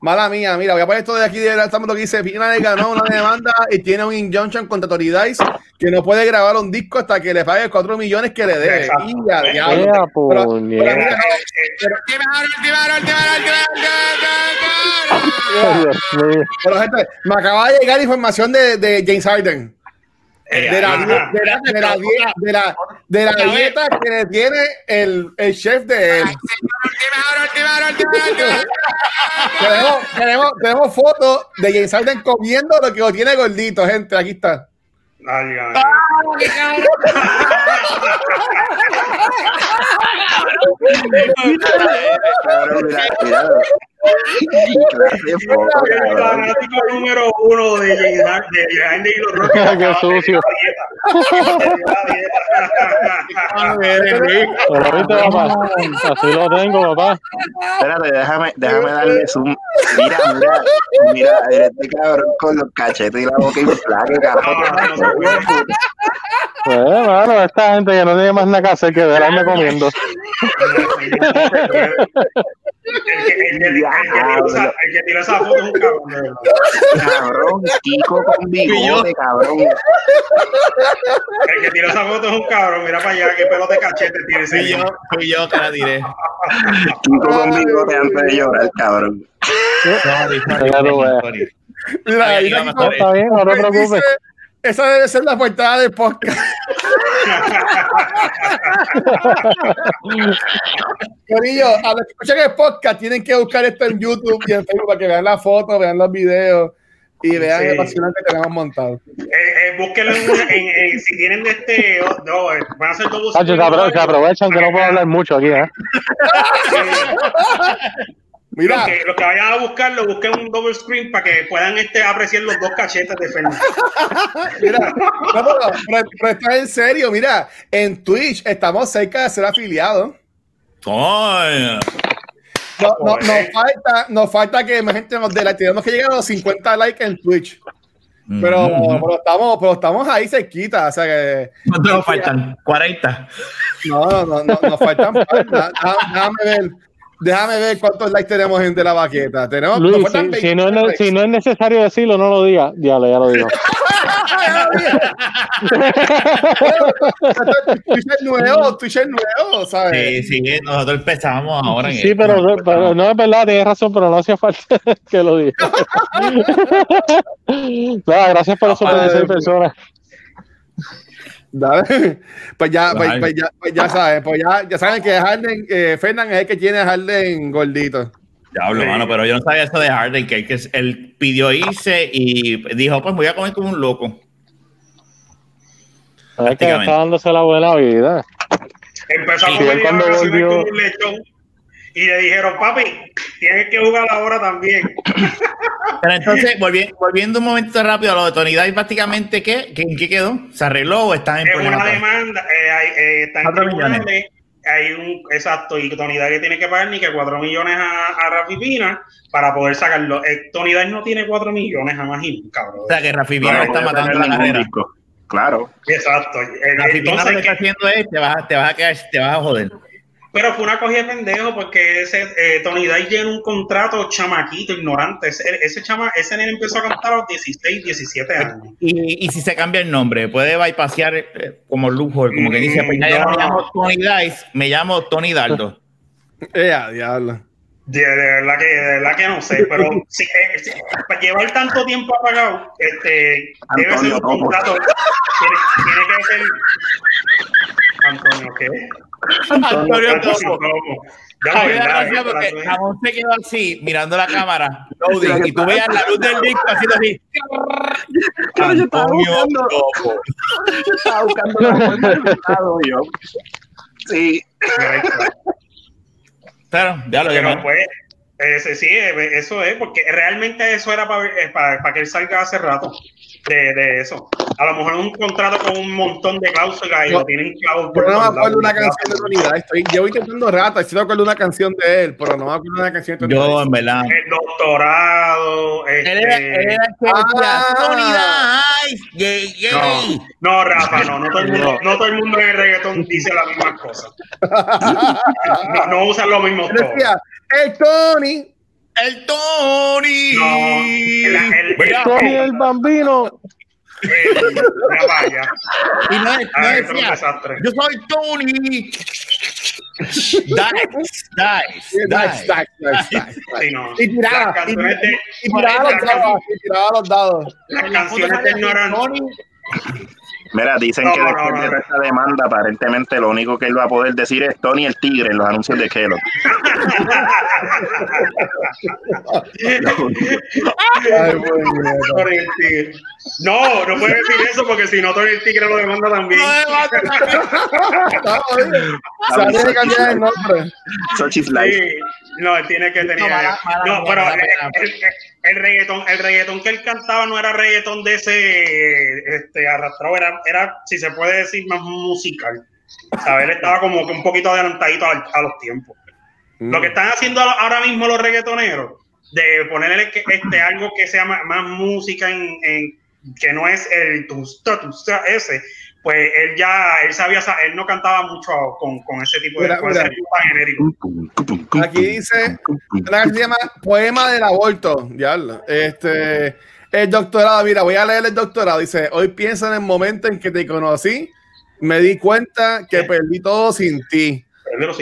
mala mía, mira, voy a poner esto de aquí de la que dice, Pina le ganó una demanda y tiene un injunction contra Tony Dize que no puede grabar un disco hasta que le pague 4 millones que le debe. Mira, pero gente, me acaba de llegar información de James Harden. De la dieta que le tiene el chef de él. Tenemos fotos de James Harden comiendo lo que lo tiene gordito, gente. Aquí está. Ay. Fanático número uno de Yandel y los Rockets. Qué sucio. Así lo tengo, papá. Espérate, déjame darle zoom. Mira, este cabrón con los cachetes y la boca inflada, carajo. Bueno, esta gente ya no tiene más nada que hacer que verme comiendo. El que tiró esa foto es un cabrón. Cabrón, Kiko con bigote, cabrón. El que tiró esa foto es un cabrón. Mira para allá, qué pelo de cachete tiene ese. Fui yo que la tiré. Kiko con bigote antes de llorar, cabrón. Mira, está bien, no te preocupes. Esa debe ser la portada del podcast. Corillo, a los que escuchan el podcast tienen que buscar esto en YouTube y en Facebook para que vean las fotos, vean los videos y vean el apasionante que tenemos montado. Búsquenlo en si tienen van a hacer todo. Se aprovechan que no puedo hablar mucho aquí, Mira. Los que vayan a buscarlo, busquen un double screen para que puedan apreciar los dos cachetes de Fernan. Mira, pero esto es en serio. Mira, en Twitch estamos cerca de ser afiliados. Oh, yeah. Nos falta que más gente nos dé like. Tenemos que llegar a los 50 likes en Twitch. Pero estamos ahí cerquita. O sea que, ¿cuánto nos faltan? 40. No, nos faltan. Déjame ver cuántos likes tenemos, gente de la baqueta. Tenemos, Luis, si no es necesario decirlo, no lo diga. Ya lo digo. Twitch es nuevo, ¿sabes? Sí, nosotros empezamos ahora. Sí, pero no es verdad, tienes razón, pero no hacía falta que lo diga. Gracias por los 6 personas. Dale. Pues ya saben que Harden, Fernan es el que tiene a Harden gordito. Diablo, mano, pero yo no sabía eso de Harden, que él pidió irse y dijo, pues voy a comer como un loco. Es que está dándose la buena vida. Empezó a comer como un lechón y le dijeron, papi, tienes que jugar ahora también. Pero entonces, volviendo un momento rápido a lo de Tony Dize, prácticamente, ¿qué quedó? ¿Se arregló o está en problemas? Es una demanda, está en tribunales, exacto, y Tony Dize tiene que pagar ni que 4 millones a Rafi Pina para poder sacarlo. Tony Dize no tiene 4 millones jamás, cabrón. O sea que Rafi Pina está matando la carrera. Claro. Exacto. Rafi Pina lo que está haciendo es, te vas a joder. Pero fue una cogida de pendejo porque ese Tony Dize llenó un contrato chamaquito, ignorante. Ese nene empezó a cantar a los 16, 17 años. Y si se cambia el nombre, puede bypassear como lujo, como que dice, pues, no. Yo no me llamo Tony Dize, me llamo Tony Dardo. Diablo. De verdad que no sé, pero si para llevar tanto tiempo apagado, Antonio, debe ser un contrato. Tiene que ser... Antonio, ¿qué? Antonio Topo. Ya, porque Ramón se quedó así, mirando la cámara, loading, y tú veas la luz del disco haciendo así. Antonio Topo. Yo estaba buscando la forma del estado, yo. Sí. Claro, ya lo llamé. Pues, sí, eso es, porque realmente eso era para que él salga hace rato. de eso. A lo mejor un contrato con un montón de cláusulas y lo tienen clavos. Pero no me acuerdo una canción de Tony Dize. Yo voy intentando rato, sí me acuerdo una canción de él, pero no me acuerdo una canción de Tony Dize. Yo, en verdad. El doctorado. Él era el que decía, Tony Dize, gay, gay. No, Rafa, no todo el mundo, no todo el mundo en el reggaetón dice las mismas cosas. No usan los mismos tonos. Decía, el Tony. No, el Tony, el bambino. La valla. Y no decía, yo soy Tony. Dice. Y tiraba los dados. Las canciones de Tony. Mira, dicen que después de esta demanda, aparentemente lo único que él va a poder decir es Tony el Tigre en los anuncios de Kelo. No puede decir eso porque si no, Tony el Tigre lo demanda también. Tiene que cambiar el nombre. No, él tiene que tener. No, pero el reggaetón que él cantaba no era reggaetón de ese arrastrado, era si se puede decir, más musical. ¿Sabes? Él estaba como que un poquito adelantadito a los tiempos. Lo que están haciendo ahora mismo los reggaetoneros, de ponerle algo que sea más música, que no es el tusta ese. Pues él no cantaba mucho con ese tipo de cosas genéricas. Aquí dice, se llama Poema del Aborto. El doctorado, mira, voy a leer el doctorado. Dice, hoy pienso en el momento en que te conocí, me di cuenta que perdí todo sin ti.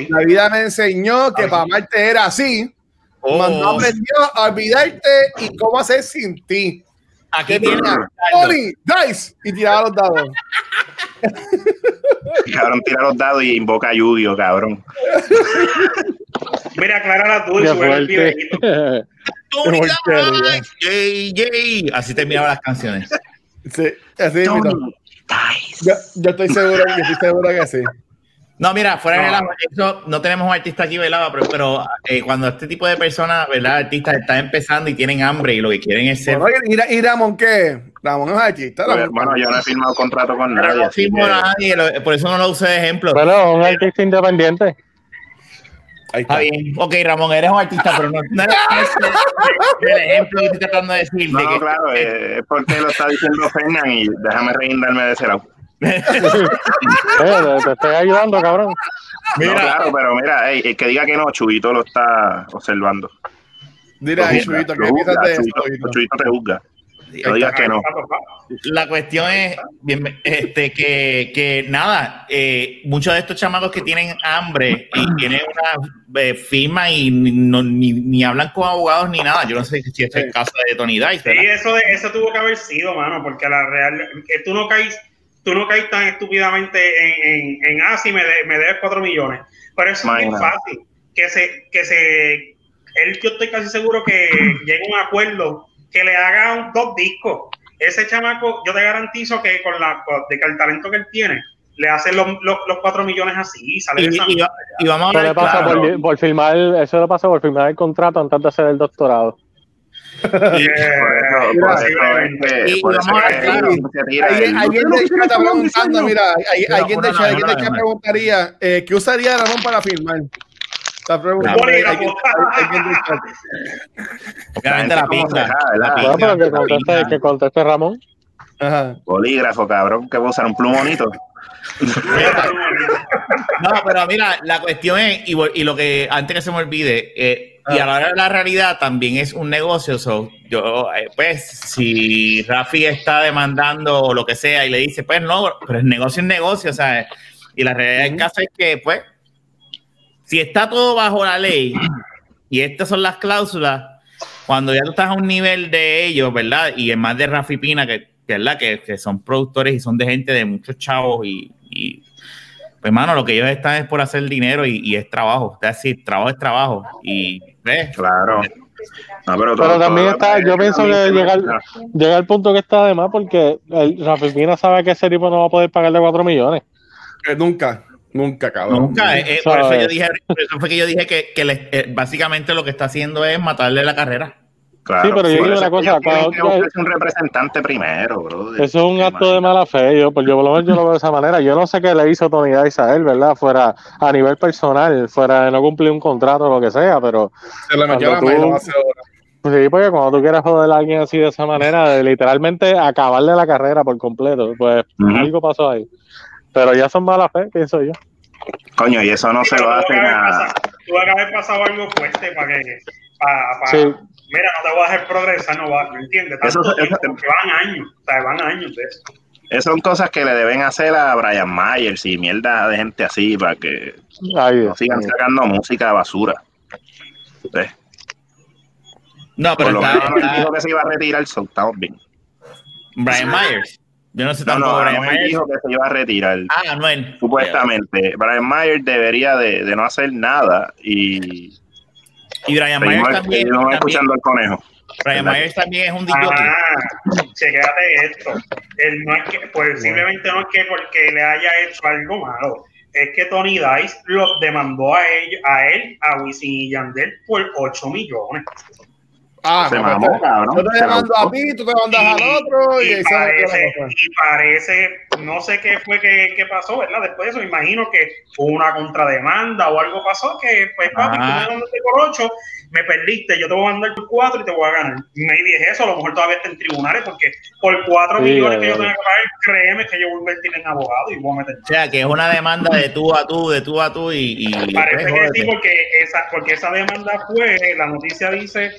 La vida me enseñó que para amarte era así. Mandó aprendió a olvidarte y cómo hacer sin ti. Aquí viene Tony Dice y tiraba los dados. Cabrón, tira los dados y invoca a Yudio, cabrón. Mira, aclara la tuya. Tony Dice, yay, yay. Así terminaban las canciones. Sí, así Tony Dice. Yo estoy seguro que sí. No, mira, fuera de eso, no tenemos un artista aquí, ¿verdad? Pero cuando este tipo de personas, ¿verdad? Artistas están empezando y tienen hambre y lo que quieren es ser... Bueno, ¿y Ramón qué? Ramón es artista. Bueno, yo no he firmado contrato con nadie. No firmo nadie, por eso no lo usé de ejemplo. Bueno, un artista independiente. Ahí está. Bien. Ok, Ramón, eres un artista, pero no es el ejemplo que estoy tratando de decirte. No, que, claro, es porque lo está diciendo Fernan y déjame reguindarme de ese lado. Te estoy ayudando, cabrón. Mira, no, claro, pero mira, el que diga que no, Chubito lo está observando. Mira ahí, Chubito, que piensas de eso. Chubito te juzga. No digas que no. La cuestión es que muchos de estos chamacos que tienen hambre y tienen una firma y ni hablan con abogados ni nada. Yo no sé si este es el caso de Tony Dice. Sí, eso tuvo que haber sido, mano, porque la real, que tú no caes tan estúpidamente en ah, si me debes 4 millones. Pero eso es muy fácil. Yo estoy casi seguro que llegue a un acuerdo que le haga 2 discos. Ese chamaco, yo te garantizo que con el talento que él tiene, le hacen los 4 millones así. Sale y vamos a ver. Eso le pasa por firmar el contrato antes de hacer el doctorado. Alguien preguntaría ¿qué usaría Ramón para firmar? Está preguntando. La que conteste Ramón. Bolígrafo, cabrón, que va a usar un plumonito. No, pero mira, la cuestión es, y lo que antes que se me olvide, y a la hora de la realidad también es un negocio. So, yo, pues, si Rafi está demandando o lo que sea y le dice, pues no, pero el negocio es negocio, ¿sabes? Y la realidad del caso es que, pues, si está todo bajo la ley y estas son las cláusulas, cuando ya tú estás a un nivel de ellos, ¿verdad? Y es más de Rafi Pina, que son productores y son de gente de muchos chavos y pues, mano, lo que ellos están es por hacer dinero y es trabajo. Es decir, trabajo es trabajo. Y claro. No, pero también está, yo pienso que llega al punto que está además porque Rafi Pina sabe que ese tipo no va a poder pagarle 4 millones. Nunca, cabrón. Nunca. Por eso fue que yo dije que básicamente lo que está haciendo es matarle la carrera. Claro, sí, pero yo digo una cosa, cada uno es un representante primero, bro. Eso es un acto de mala fe, yo por lo menos yo lo veo de esa manera. Yo no sé qué le hizo Tony Dize a él, ¿verdad? Fuera a nivel personal, fuera de no cumplir un contrato o lo que sea, pero se le metió la mano hace horas. Sí, porque cuando tú quieras joder a alguien así de esa manera, de literalmente acabarle la carrera por completo, pues algo pasó ahí. Pero ya son mala fe, pienso yo. Coño, y eso no se lo hace nada. Tuve que haber pasado algo fuerte para que... Mira, no te voy a dejar progresar, no vas, ¿me entiendes? Porque van años, o sea, van años de eso. Esas son cosas que le deben hacer a Brian Myers y mierda de gente así para que no sigan sacando música de basura. ¿Sí? No, pero él dijo que se iba a retirar, soltamos bien. Brian Myers. Yo no sé tampoco. No, Brian Myers dijo que se iba a retirar. Ah, Manuel. Supuestamente. Brian Myers debería de no hacer nada y... Y Brian Myers también. No escuchando al conejo. Brian Myers también es un DJ. Chequéate esto. Él no es que, pues simplemente no es que porque le haya hecho algo malo. Es que Tony Dize los demandó a él, a Wisin y Yandel por 8 millones. Ah, se mamó, cabrón. Yo te demando a ti, tú te mandas al otro. Y parece, no sé qué fue que pasó, ¿verdad? Después de eso, me imagino que fue una contrademanda o algo pasó que, pues, papi, tú me mandaste por 8, me perdiste, yo te voy a mandar por 4 y te voy a ganar. Maybe es eso, a lo mejor todavía está en tribunales, porque por 4 millones que yo tengo que pagar, créeme que yo voy a invertir en abogado y voy a meter. O sea, que es una demanda de tú a tú y parece que jódete. Sí, porque esa demanda fue, la noticia dice...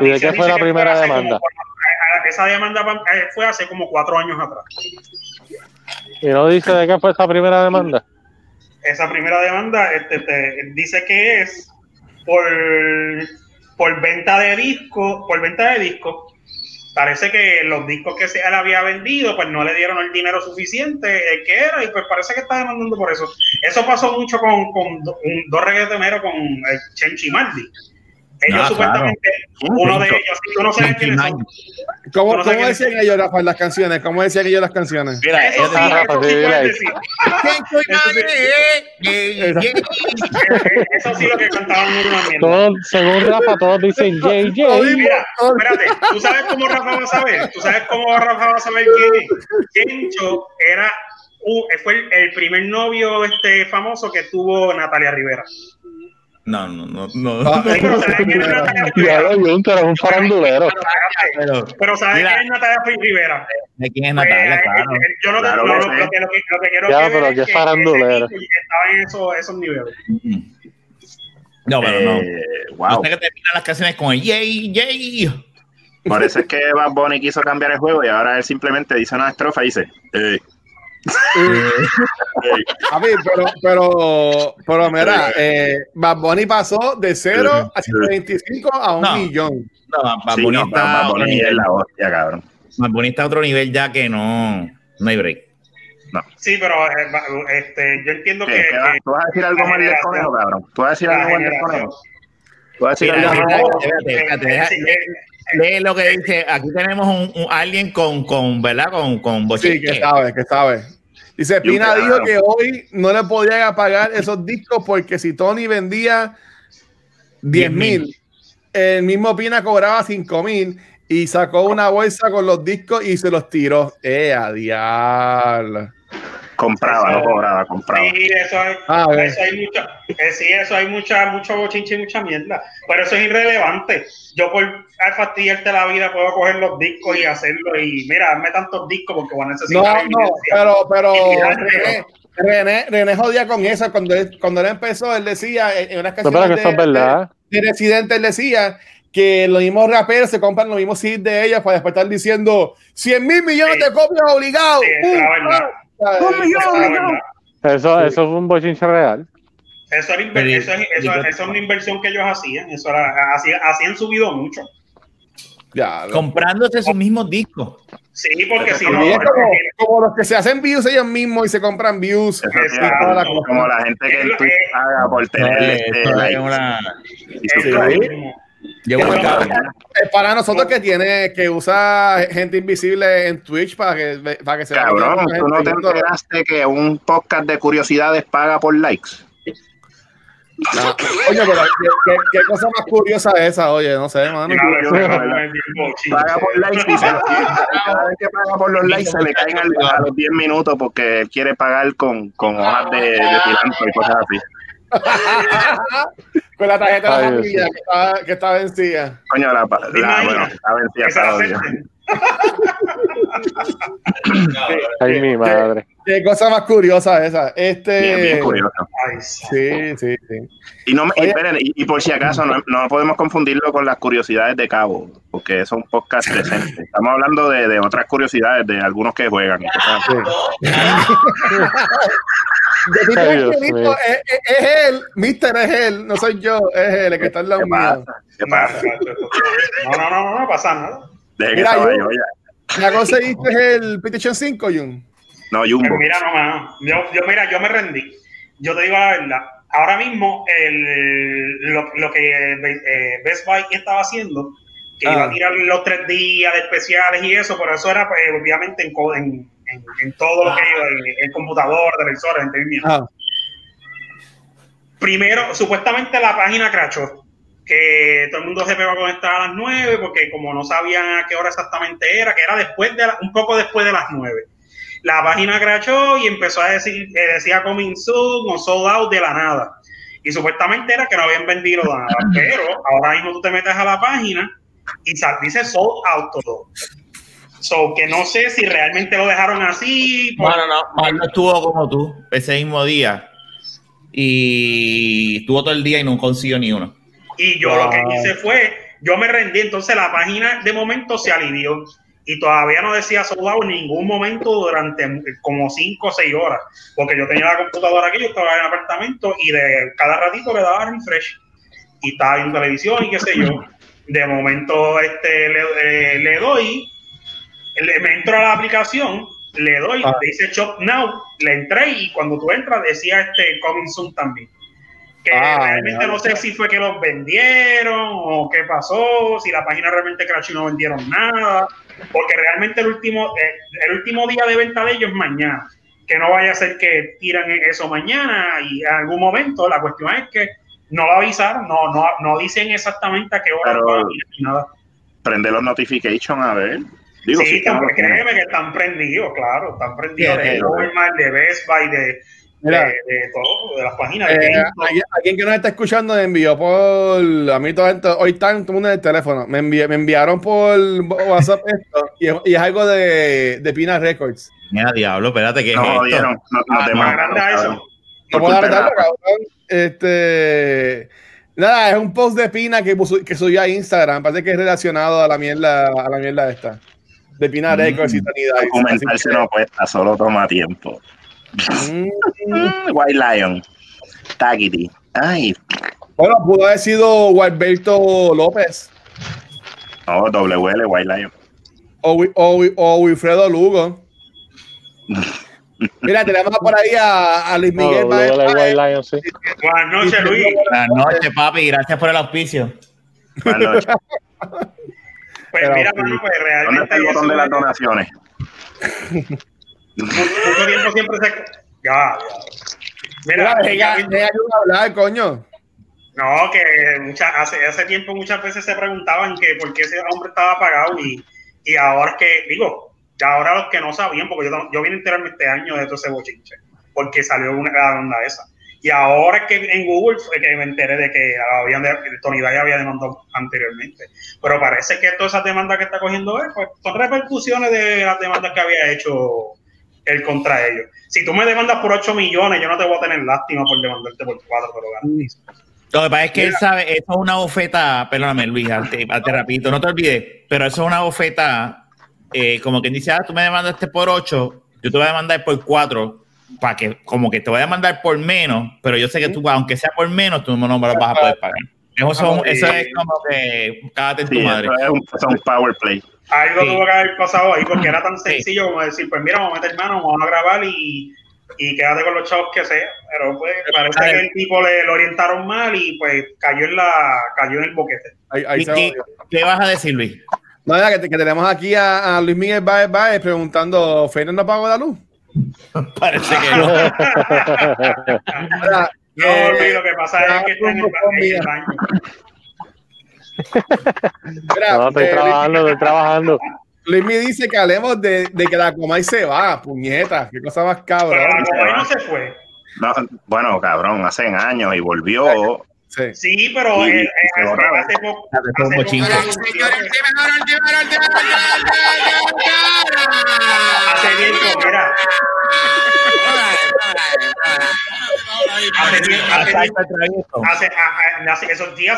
¿Y de qué fue la primera demanda? Esa demanda fue hace como 4 años atrás. ¿Y no dice de qué fue esa primera demanda? Esa primera demanda dice que es por venta de discos. Por venta de discos. Parece que los discos que él había vendido, pues no le dieron el dinero suficiente que era, y pues parece que está demandando por eso. Eso pasó mucho con dos reggaetoneros, con Chenchi Mardi. Ellos supuestamente, uno de ellos, yo no sé quiénes son. ¿Cómo decían ellos, Rafa, las canciones? ¿Cómo decían ellos las canciones? Mira, eso sí, Rafa, eso sí lo que cantaban normalmente. Según Rafa, todos dicen yay, yay. Mira, espérate, ¿tú sabes cómo Rafa va a saber quién es? Chencho era, fue el primer novio famoso que tuvo Natalia Rivera. No. Un farandulero. Pero ¿sabes quién es Natalia Rivera? ¿De quién es Natalia? Yo lo que quiero ver es que farandulero. Estaba en esos niveles. No, pero no. Wow. No sé que terminan las canciones con el yay, yay. Por eso es que Bad Bunny quiso cambiar el juego y ahora él simplemente dice una estrofa y dice... A mí, pero mira, Bad Bunny pasó de 0 a 125 a 1 millón. Bad Bunny es la hostia, cabrón. Bad Bunny está a otro nivel ya que no hay break. No. Sí, pero yo entiendo que tú vas a decir algo mal del conejo, cabrón. Lee lo que dice. Aquí tenemos alguien con ¿verdad? Con bochinche. Sí, que sabe. Dice, Pina dijo que hoy no le podía pagar esos discos porque si Tony vendía 10,000, el mismo Pina cobraba 5,000 y sacó una bolsa con los discos y se los tiró. A diablo. Compraba, no cobraba. Sí, eso hay mucho bochinche y mucha mierda. Pero eso es irrelevante. Yo por fastidiarte la vida puedo coger los discos y hacerlo y mira, hazme tantos discos porque van a necesitar... Pero René jodía con eso. Cuando él empezó, él decía en unas canciones de Residente, él decía que los mismos raperos se compran los mismos CDs de ellas para después estar diciendo 100,000 millones de copias obligados. Sí, la verdad. Eso fue un bochinche real. Eso era una inversión que ellos hacían. Eso era, hacían subido mucho. Ya, comprándose sus mismos discos. Sí, porque si no. Como los que se hacen views ellos mismos y se compran views. Como la gente que en Twitch haga por tener Es para nosotros que usa gente invisible en Twitch para que se vea. Cabrón, ¿tú no te enteraste que un podcast de curiosidades paga por likes? No. Oye, pero ¿qué cosa más curiosa es esa? Oye, no sé, mano. Paga por likes y se los quiere. Cada vez que paga por los likes se le caen a los 10 minutos porque él quiere pagar con hojas de cilantro y cosas así. Con la tarjeta de la familia que está vencida. Coño, bueno, está vencida. Está vencida. Ay, mi madre. Qué cosa más curiosa esa. Bien curiosa. Sí. Y no me esperen, y por si acaso no podemos confundirlo con las curiosidades de Cabo, porque es un podcast decente. Estamos hablando de otras curiosidades de algunos que juegan. Es él, Mister, es él, no soy yo, es él el que está en la unidad. ¿Qué pasa? No pasa nada. Mira, ¿ya conseguiste el PlayStation 5, Jun? No, Jumbo. Pero mira, no, mano. Yo me rendí. Yo te digo la verdad. Ahora mismo, lo que Best Buy estaba haciendo, que iba a tirar los 3 días de especiales y eso, pero eso era, pues, obviamente, en todo lo que iba, el computador, televisores, entendimiento. Primero, supuestamente la página crashó. Que todo el mundo se pegó a conectar a las 9 porque como no sabían a qué hora exactamente era, que era un poco después de las 9. La página crashó y empezó a decir, decía coming soon o sold out de la nada. Y supuestamente era que no habían vendido nada. Pero ahora mismo tú te metes a la página y dice sold out todo. So, que no sé si realmente lo dejaron así. Bueno, no estuvo como tú ese mismo día. Y estuvo todo el día y no consiguió ni uno. Y yo lo que hice fue, yo me rendí, entonces la página de momento se alivió y todavía no decía sold out en ningún momento durante como 5 o 6 horas, porque yo tenía la computadora aquí, yo estaba en el apartamento y de cada ratito le daba refresh y estaba viendo televisión y qué sé yo. De momento le doy, me entro a la aplicación, le doy, le dice shop now, le entré y cuando tú entras decía coming soon también. Que realmente no sé si fue que los vendieron o qué pasó, si la página realmente crashó y no vendieron nada, porque realmente el último día de venta de ellos es mañana, que no vaya a ser que tiran eso mañana y en algún momento. La cuestión es que no lo avisaron, no dicen exactamente a qué hora van a ir, nada. Prende los notifications a ver. Digo, sí, créeme que están prendidos, claro, están prendidos de Walmart, de Best Buy, de todo, de las páginas. Alguien que nos está escuchando me envió por... A mí toda gente, hoy están todo el mundo en el teléfono. Me enviaron por WhatsApp esto y es algo de Pina Records. Mira, diablo, espérate, que no, es esto. No te manda eso. Nada, es un post de Pina que subió a Instagram. Parece que es relacionado a la mierda esta. De Pina Records y Tony Dize. Documentarse no cuesta, solo toma tiempo. White Lion Taggity. Ay. Bueno, pudo haber sido Gualberto López. No, WL White Lion. O Wilfredo Lugo. Mira, tenemos por ahí a Luis Miguel. White Lion, sí. Buenas noches, Luis. Buenas noches, papi. Gracias por el auspicio. Buenas noches. Pues mira, mano, pues realmente. ¿Dónde está el botón de las donaciones? Mucho tiempo siempre se... Mira, hablar, coño. No, que hace tiempo muchas veces se preguntaban que por qué ese hombre estaba apagado y ahora que, digo, ahora los que no sabían, porque yo vine a enterarme este año de todo ese bochinche, porque salió la onda esa. Y ahora es que en Google que me enteré de que Tony Dize había demandado anteriormente. Pero parece que todas esas demandas que está cogiendo él pues, son repercusiones de las demandas que había hecho el contra ellos. Si tú me demandas por 8 millones, yo no te voy a tener lástima por demandarte por 4, pero garantizo. Lo que pasa es que él sabe, eso es una bofeta, perdóname Luis, te rapidito, no te olvides, pero eso es una bofeta, como quien dice, tú me demandaste por 8, yo te voy a demandar por 4, para que, como que te voy a demandar por menos, pero yo sé que tú, aunque sea por menos, tú no me lo vas a poder pagar. Eso es como que cágate en tu madre. Eso es un power play. Algo tuvo que haber pasado ahí porque era tan sencillo como decir, pues mira, vamos a meter mano, vamos a grabar y quédate con los chavos que sea. Pero pues parece que el tipo lo orientaron mal y pues cayó en el boquete. ¿Qué vas a decir, Luis? No, es que tenemos aquí a Luis Miguel Baez preguntando, ¿Fernan no pagó la luz? Parece que no. No, lo que pasa es que está en el baño. No, estoy trabajando. Luis me dice que hablemos de que la Comay se va, puñeta, qué cosa más cabrón. Pero la Comay no se fue. No, bueno, cabrón, hace años y volvió. Sí, sí, pero hace poco.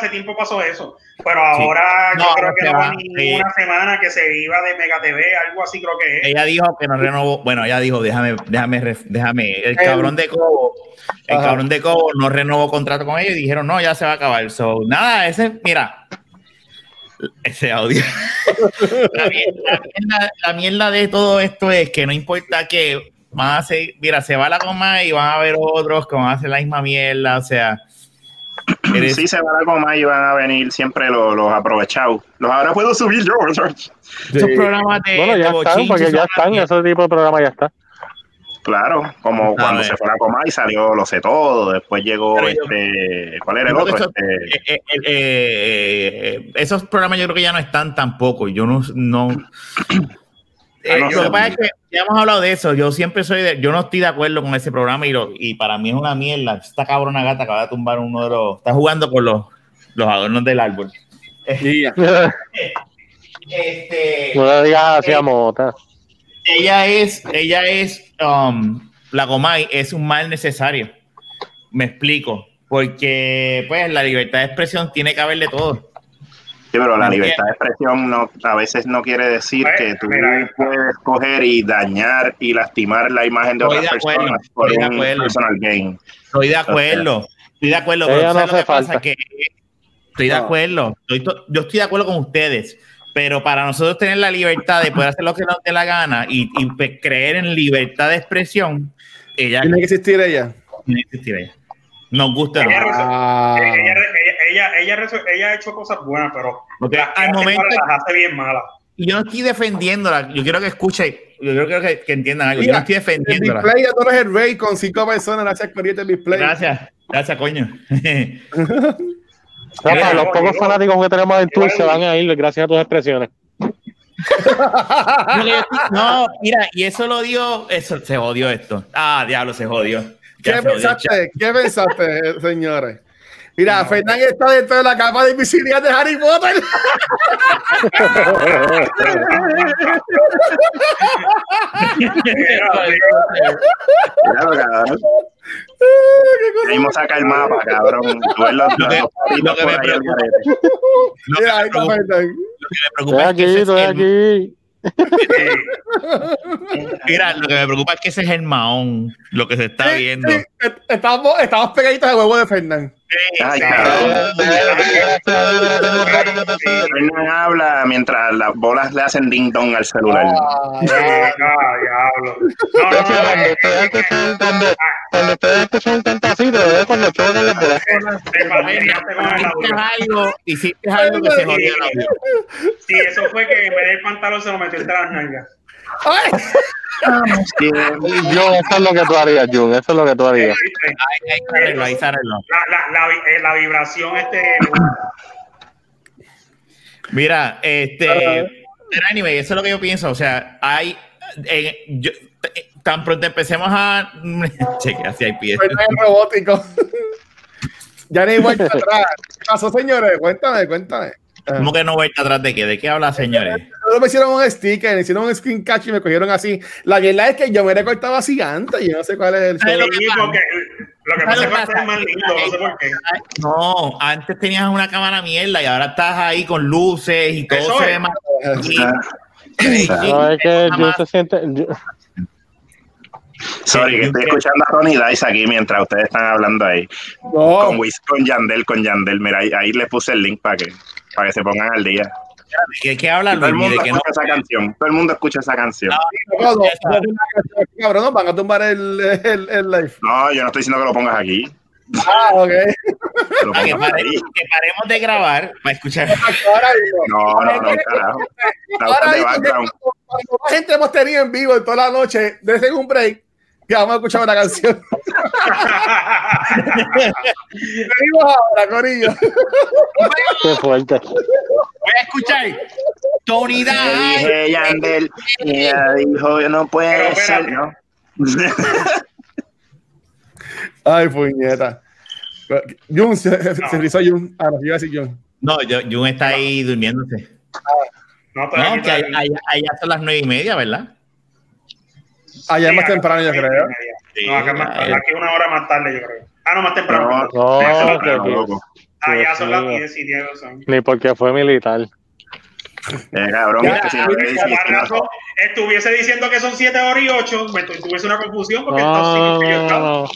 Hace tiempo pasó eso, pero ahora sí. Yo creo que no va ninguna semana que se iba de Mega TV, algo así creo que es. Ella dijo que no renovó, bueno, ella dijo, déjame, el cabrón de Cobo, no renovó contrato con ella y dijeron, no, ya se va a acabar. So, nada, ese audio. La mierda de todo esto es que no importa que van a hacer, mira, se va la Coma y van a haber otros que van a hacer la misma mierda, o sea. Sí, se va la Coma y van a venir siempre los aprovechados. Los ahora puedo subir yo, George. Sí. Esos programas de... Bueno, ya están, porque ya están, ese tipo de programas ya está. Claro, como cuando se fue la Coma y salió Lo Sé Todo, después llegó ¿cuál era el otro? Esos programas yo creo que ya no están tampoco, yo no lo que pasa es que ya hemos hablado de eso. Yo siempre yo no estoy de acuerdo con ese programa y para mí es una mierda. Esta cabrona gata acaba de tumbar uno de los... Está jugando con los adornos del árbol. Yeah. No le digas así a mota. Ella es la Comay es un mal necesario. Me explico. Porque pues la libertad de expresión tiene que haber de todo. Sí, pero la libertad de expresión no, a veces no quiere decir que tú puedes coger y dañar y lastimar la imagen de otras personas por un personal gain. Estoy de acuerdo. Pero no hace falta. Yo estoy de acuerdo con ustedes, pero para nosotros tener la libertad de poder hacer lo que nos dé la gana y creer en libertad de expresión, tiene que existir ella. Nos gusta. Ella ha hecho cosas buenas, pero al momento las hace bien malas. Yo no estoy defendiéndola. Yo quiero que escuchen. Yo quiero que entiendan algo. Mira, yo no estoy defendiéndola. El display, ya tú eres el rey con 5 personas. Gracias, Corriente, el display. Gracias, coño. Rafa, los pocos fanáticos que tenemos en Twitch se van a ir gracias a tus expresiones. No, mira, y eso lo dio. Eso se jodió esto. Ah, diablo, se jodió. ¿Qué pensaste, señores? Mira, no. Fernan está dentro de la capa de invisibilidad de Harry Potter. Queremos sacar el mapa, cabrón. Lo que me preocupa es que mira, lo que me preocupa es que ese es el mahón, lo que se está viendo. Estamos pegaditos al huevo de Fernan. Ay, Fernan habla mientras las bolas le hacen ding dong al celular. Cuando ustedes escuchan tantacito, es cuando ustedes las bolas. Hiciste algo que se jodió la vida. Sí, eso fue que en vez del pantalón se lo metió entre las nalgas. ¡Ay! Sí, eso es lo que tú harías, Jun. Eso es lo que tú harías. La vibración. Mira, pero anyway, eso es lo que yo pienso. O sea, hay. Tan pronto empecemos a. Cheque, así hay pies. Pero es robótico. Ya no hay vuelta atrás. ¿Qué pasó, señores? Cuéntame. ¿Cómo que no vuelta atrás de qué? ¿De qué hablas, señores? Solo me hicieron un sticker, me hicieron un screen catch y me cogieron así. La verdad es que yo me recortaba así antes y yo no sé cuál es el... Lo que pasa es que es más lindo, no sé por qué. No, antes tenías una cámara mierda y ahora estás ahí con luces y todo. Eso se ve más... No, es que yo se siente... Sorry, que estoy escuchando a Tony Dize aquí mientras ustedes están hablando ahí. No. Con Yandel. Mira, ahí le puse el link para que se pongan al día. ¿Qué habla? Todo el mundo escucha esa canción. Cabrón, van a tumbar el live. No, yo no estoy diciendo que lo pongas aquí. Ah, ok. Que paremos de grabar para escuchar. No, carajo. La gente hemos tenido en vivo toda la noche, desde un break, que vamos a escuchar una canción. Venimos ahora, corillo. Qué fuerte. Voy a escuchar. Tony Dize. Yandel. Ella dijo, yo no puede ser, ¿no? Ay, puñeta. Jun, se rizó Jun. Ahora yo iba a decir Jun. No, Jun está ahí durmiéndose. No, pero que allá son las 9:30, ¿verdad? Allá es más temprano, yo creo. Sí, no, acá es más tarde, aquí una hora más tarde, yo creo. Ah, no, más temprano. No, allá son las 10:10. Ni porque fue militar. Cabrón, estuviese diciendo que son 7 horas y 8, tuviese una confusión porque no.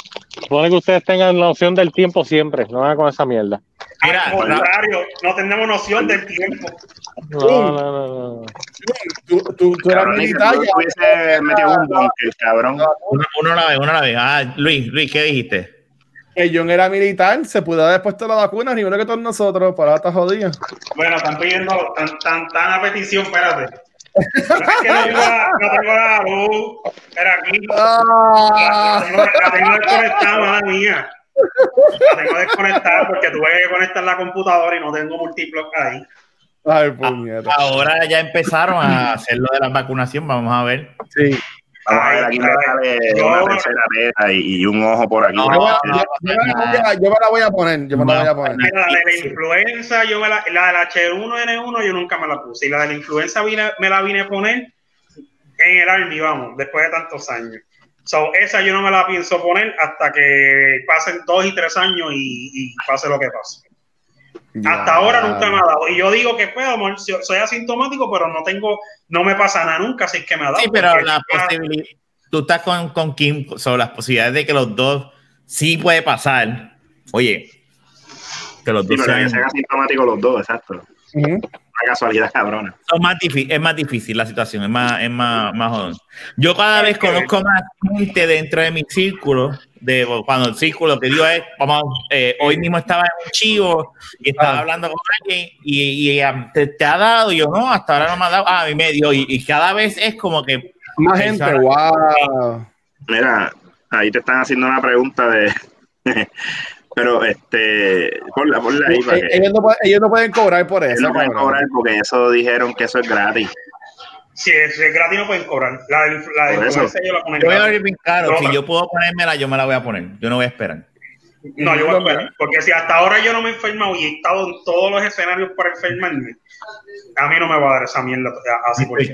Supone que ustedes tengan noción del tiempo siempre, no hagan con esa mierda. Mira, al contrario, no tenemos noción del tiempo. No. Tú eras militar. Hubiese metido un bunker, cabrón. Una vez. Ah, Luis, ¿qué dijiste? Que John era militar, se pudo haber puesto la vacuna, ni uno que todos nosotros, para estar jodido. Bueno, están pidiendo tan a petición, espérate. Es que no tengo la luz, era aquí. La tengo desconectada, madre mía. La tengo desconectada porque tuve que conectar la computadora y no tengo multiplock ahí. Ay, puñeta. Ahora ya empezaron a hacer lo de la vacunación, vamos a ver. Sí. Vamos a ver, aquí me sale una tercera vela y un ojo por aquí. Yo me la voy a poner. La de la influenza, la de la H1N1 yo nunca me la puse. Y la de la influenza me la vine a poner en el Army, vamos, después de tantos años. So, esa yo no me la pienso poner hasta que pasen 2 y 3 años y pase lo que pase. Ya. Hasta ahora nunca me ha dado. Y yo digo que puedo, amor, soy asintomático, pero no me pasa nada nunca, así que me ha dado. Sí, pero tú estás con Kim sobre las posibilidades de que los dos sí puede pasar. Oye, que los dos sean asintomáticos los dos, exacto. Uh-huh. Una casualidad cabrona. Es más difícil la situación, es más jodón. Yo cada vez conozco más gente dentro de mi círculo, cuando el círculo que dio es, hoy mismo estaba en un chivo y estaba hablando con alguien y te ha dado, y yo no, hasta ahora no me ha dado, a mí me dio, y cada vez es como que... Más gente, wow. Mira, ahí te están haciendo una pregunta de... Pero ponla ahí. Para ellos no pueden cobrar por eso. No pueden cobrar porque eso dijeron que eso es gratis. Si es gratis no pueden cobrar. La de influenza yo la pongo. Yo voy a abrir bien caro. Si yo puedo ponérmela, yo me la voy a poner. Yo no voy a esperar. No, yo voy a esperar. Porque si hasta ahora yo no me he enfermado y he estado en todos los escenarios para enfermarme, a mí no me va a dar esa mierda así por ahí.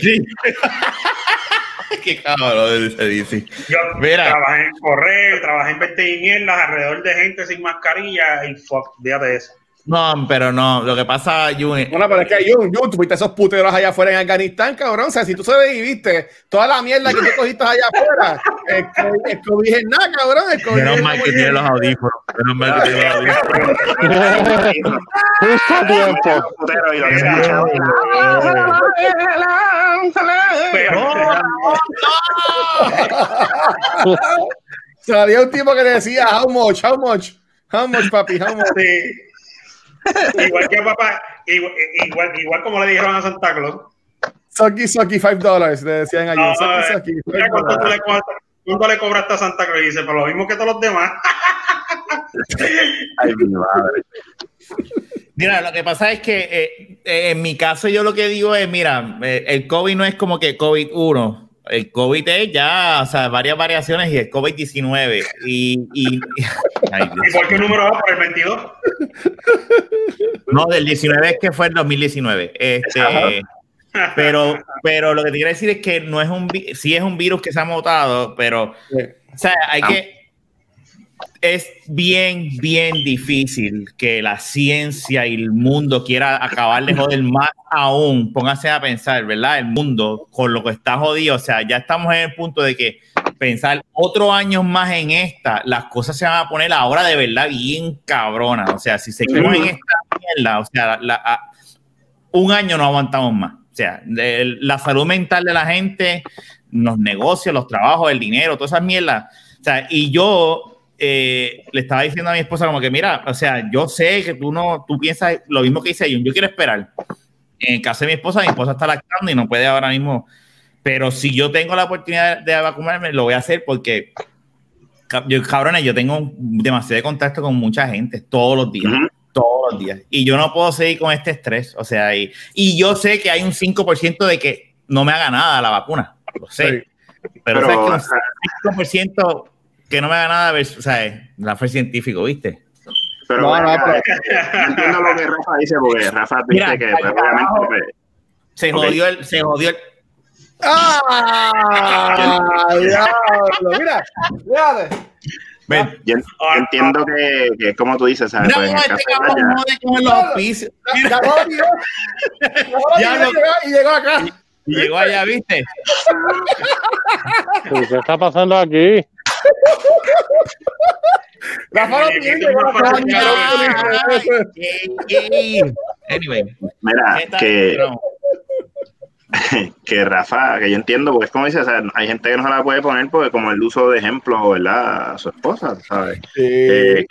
Qué cabrón se dice. Yo trabajé en correo, trabajé en mierdas alrededor de gente sin mascarilla y fuck, fíjate eso. No, pero no, lo que pasa, Jun. Bueno, pero es que Jun, tú viste esos puteros allá afuera en Afganistán, cabrón. O sea, si tú sobreviviste toda la mierda que tú cogiste allá afuera, el COVID es nada, cabrón. Menos mal que tiene los audífonos. Menos mal que tiene los audífonos. Justo tiempo. Salía un tipo que le decía, how much, papi, how much. Igual que papá, igual como le dijeron a Santa Claus. Soki, $5, le decían a Jun. ¿Cuánto le cobraste a Santa Claus? Y dice, pero lo mismo que todos los demás. Ay, mi madre. Mira, lo que pasa es que en mi caso yo lo que digo es, mira, el COVID no es como que COVID-1. El COVID es ya, o sea, varias variaciones y el COVID-19. ¿Y por qué número va? ¿Por el 22? No, del 19 es que fue el 2019. Pero lo que te quiero decir es que no es sí es un virus que se ha mutado, pero o sea, es bien difícil que la ciencia y el mundo quiera acabar de joder más aún. Pónganse a pensar, ¿verdad? El mundo con lo que está jodido. O sea, ya estamos en el punto de que pensar otro año más en esta, las cosas se van a poner ahora de verdad bien cabronas. O sea, si seguimos en esta mierda, o sea, un año no aguantamos más. O sea, la salud mental de la gente, los negocios, los trabajos, el dinero, todas esas mierdas. O sea, y yo... le estaba diciendo a mi esposa como que mira, o sea, yo sé que tú piensas lo mismo que hice yo quiero esperar. En el caso de mi esposa está lactando y no puede ahora mismo, pero si yo tengo la oportunidad de vacunarme, lo voy a hacer porque Cabrona, yo tengo demasiado contacto con mucha gente todos los días. Uh-huh. Todos los días. Y yo no puedo seguir con este estrés. O sea, y yo sé que hay un 5% de que no me haga nada la vacuna. Lo sé. Sí. Pero ¿sabes que un 5% que no me haga nada? O sea, la fe científico, ¿viste? Pero no, bueno, no entiendo lo que Rafa dice, porque Rafa dice que obviamente... Se jodió el... ¡Ah! ¡Diablo! Mira, fíjate. Yo entiendo que es como tú dices, ¿sabes? No, pues en este cabrón no de comer los auspicios. Y llegó acá. Y llegó allá, ¿viste? ¿Qué está pasando aquí? Anyway. Mira, que Rafa, que yo entiendo, porque es como dice, o sea, hay gente que no se la puede poner porque como el uso de ejemplos, ¿verdad? A su esposa, ¿sabes? Sí.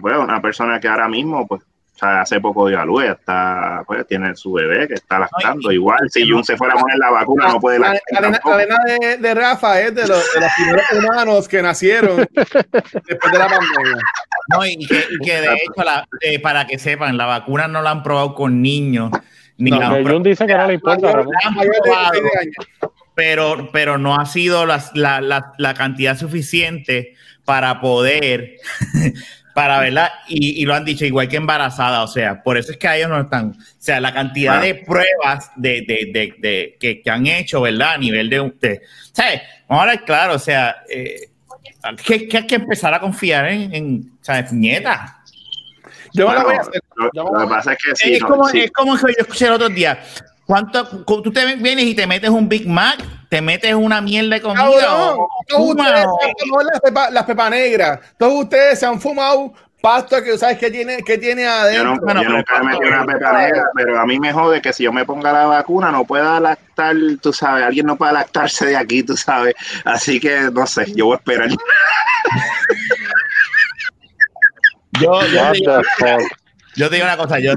Bueno, una persona que ahora mismo, pues, o sea, hace poco dio a luz, está, pues, tiene su bebé que está lactando. Ay, igual, si Jun se fuera a poner la vacuna, no puede lactar. La vena de Rafa es de los primeros humanos que nacieron después de la pandemia. No, y que de hecho, para que sepan, la vacuna no la han probado con niños. Jun dice que no le importa, pero no ha sido la cantidad suficiente para poder, para verdad, y lo han dicho igual que embarazada, o sea, por eso es que a ellos no están, o sea, la cantidad de pruebas de que han hecho, verdad, a nivel de usted, ¿sabes? Vamos a hablar claro, o sea, que hay que empezar a confiar en ¿sabes? Nieta. Yo no, lo voy a hacer. Lo que pasa es que sí, es como que yo escuché el otro día. Tú te vienes y te metes un Big Mac, te metes una mierda de comida. Las pepas negras. Todos ustedes se han fumado pasta que sabes que tiene adentro. Yo nunca me metí una pepa negra, pero a mí me jode que si yo me ponga la vacuna no pueda lactar, tú sabes. Alguien no puede lactarse de aquí, tú sabes. Así que no sé, yo voy a esperar. Yo te digo una cosa, yo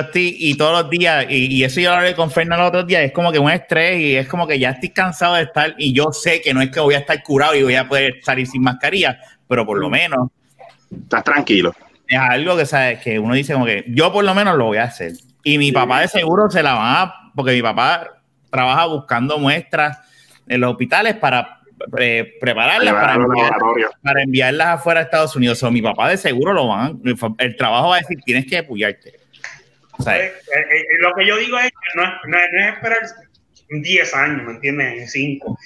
estoy y todos los días, y eso yo lo hablé con Fernan los otros días, es como que un estrés y es como que ya estoy cansado de estar, y yo sé que no es que voy a estar curado y voy a poder salir sin mascarilla, pero por lo menos estás tranquilo. Es algo que sabes que uno dice como que yo por lo menos lo voy a hacer. Y mi papá de seguro se la va a, porque mi papá trabaja buscando muestras en los hospitales para prepararlas para enviarlas afuera a Estados Unidos. O sea, mi papá de seguro lo van. El trabajo va a decir: tienes que apoyarte. O sea, lo que yo digo es que no es esperar 10 años, ¿me entiendes? 5,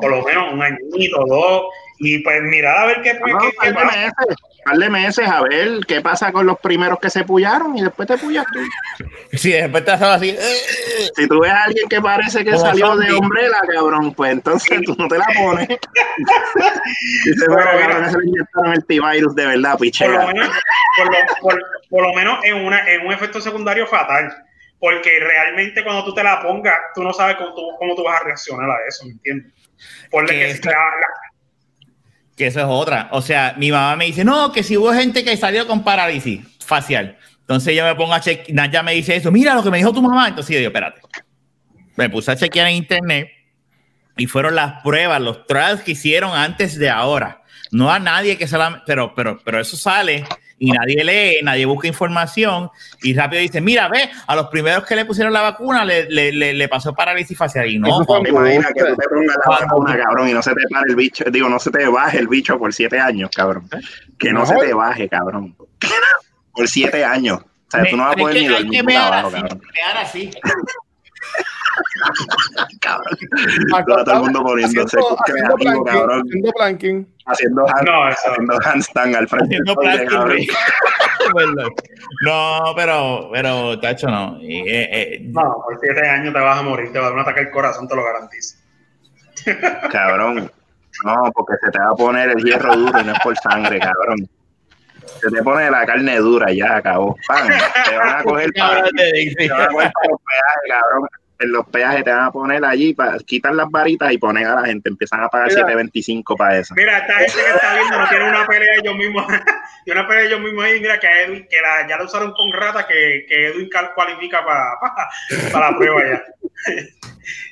por lo menos un añito, 2, y pues mirar a ver qué pasa. Par de meses a ver qué pasa con los primeros que se pullaron y después te pullas tú. Sí, después te haces así. Si tú ves a alguien que parece que salió de Umbrella, cabrón, pues entonces tú no te la pones. Y se le inyectaron el T-virus de verdad, pichera. Por lo menos en un efecto secundario fatal. Porque realmente cuando tú te la pongas, tú no sabes cómo tú vas a reaccionar a eso, ¿me entiendes? Por que eso es otra. O sea, mi mamá me dice, no, que si hubo gente que salió con parálisis facial. Entonces yo me pongo a chequear, Naya me dice eso, mira lo que me dijo tu mamá. Entonces yo digo, espérate. Me puse a chequear en internet y fueron las pruebas, los trials que hicieron antes de ahora. No a nadie que solamente, pero eso sale y nadie lee, nadie busca información y rápido dice, mira, ve, a los primeros que le pusieron la vacuna le pasó parálisis facial y no. Me imagina que tú te pongas la vacuna, cabrón, y no se te para el bicho, digo, no se te baje el bicho por 7 años, cabrón. Que no se te baje, cabrón. Por 7 años. O sea, tú no vas a poder ni dormir abajo, cabrón. Cabrón. Todo el mundo poniéndose creativo, cabrón. Haciendo planking. Haciendo handstand al frente. Haciendo planking. No, pero tacho, no. No, por 7 años te vas a morir, te va a dar un ataque al corazón, te lo garantizo. Cabrón. No, porque se te va a poner el hierro duro y no es por sangre, cabrón. Se te pone la carne dura, ya acabó. ¡Pam! Te van a coger para los peajes, cabrón. En los peajes te van a poner allí, quitan las varitas y ponen a la gente. Empiezan a pagar $7.25 para eso. Mira, esta gente que está viendo no tiene una pelea ellos mismos. Tiene una pelea ellos mismos ahí. Mira que a Edwin, ya la usaron con rata, que Edwin cualifica para la prueba ya.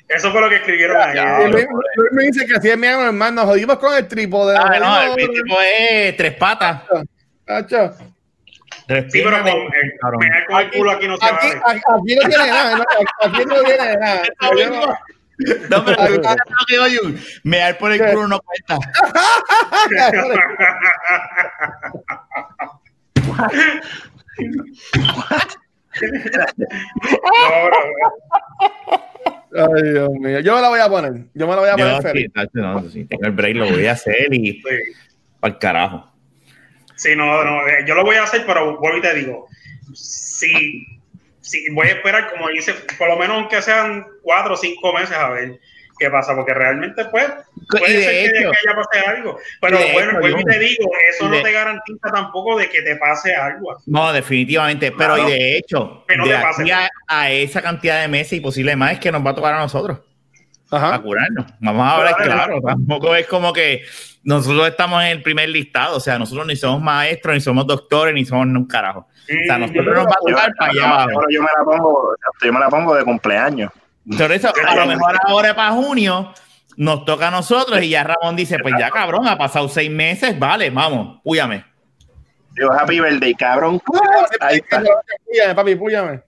Eso fue lo que escribieron ahí. Luis me dice que así es mi hermano, nos jodimos con el trípode. Ah, no, el tipo es tres patas. Tacho. Sí, pero con el culo aquí no se va. Aquí no tiene nada, aquí no tiene nada. No, pero mear por el culo no cuenta. Ay, Dios mío. Yo me la voy a poner. Yo me la voy a poner feliz. Si tengo el break, lo voy a hacer y pa'l carajo. Sí, no, yo lo voy a hacer, pero vuelvo y te digo, sí, voy a esperar, como dice, por lo menos aunque sean 4 o 5 meses a ver qué pasa, porque realmente pues, puede ser que haya pasado algo. Pero bueno, vuelvo y te digo, eso no te garantiza tampoco de que te pase algo. No, definitivamente, pero claro, y de hecho, que no de te pase aquí a esa cantidad de meses y posible más es que nos va a tocar a nosotros. Ajá. A curarnos. Vamos a hablar claro, tampoco es como que nosotros estamos en el primer listado, o sea, nosotros ni somos maestros, ni somos doctores, ni somos un carajo. O sea, nosotros nos va a tocar para allá abajo. Yo me la pongo de cumpleaños. Por eso, a lo mejor ahora para junio nos toca a nosotros y ya Ramón dice, pues ya cabrón, ha pasado 6 meses, vale, vamos, púyame. Yo happy birthday, cabrón. Ahí está. Papi, púyame.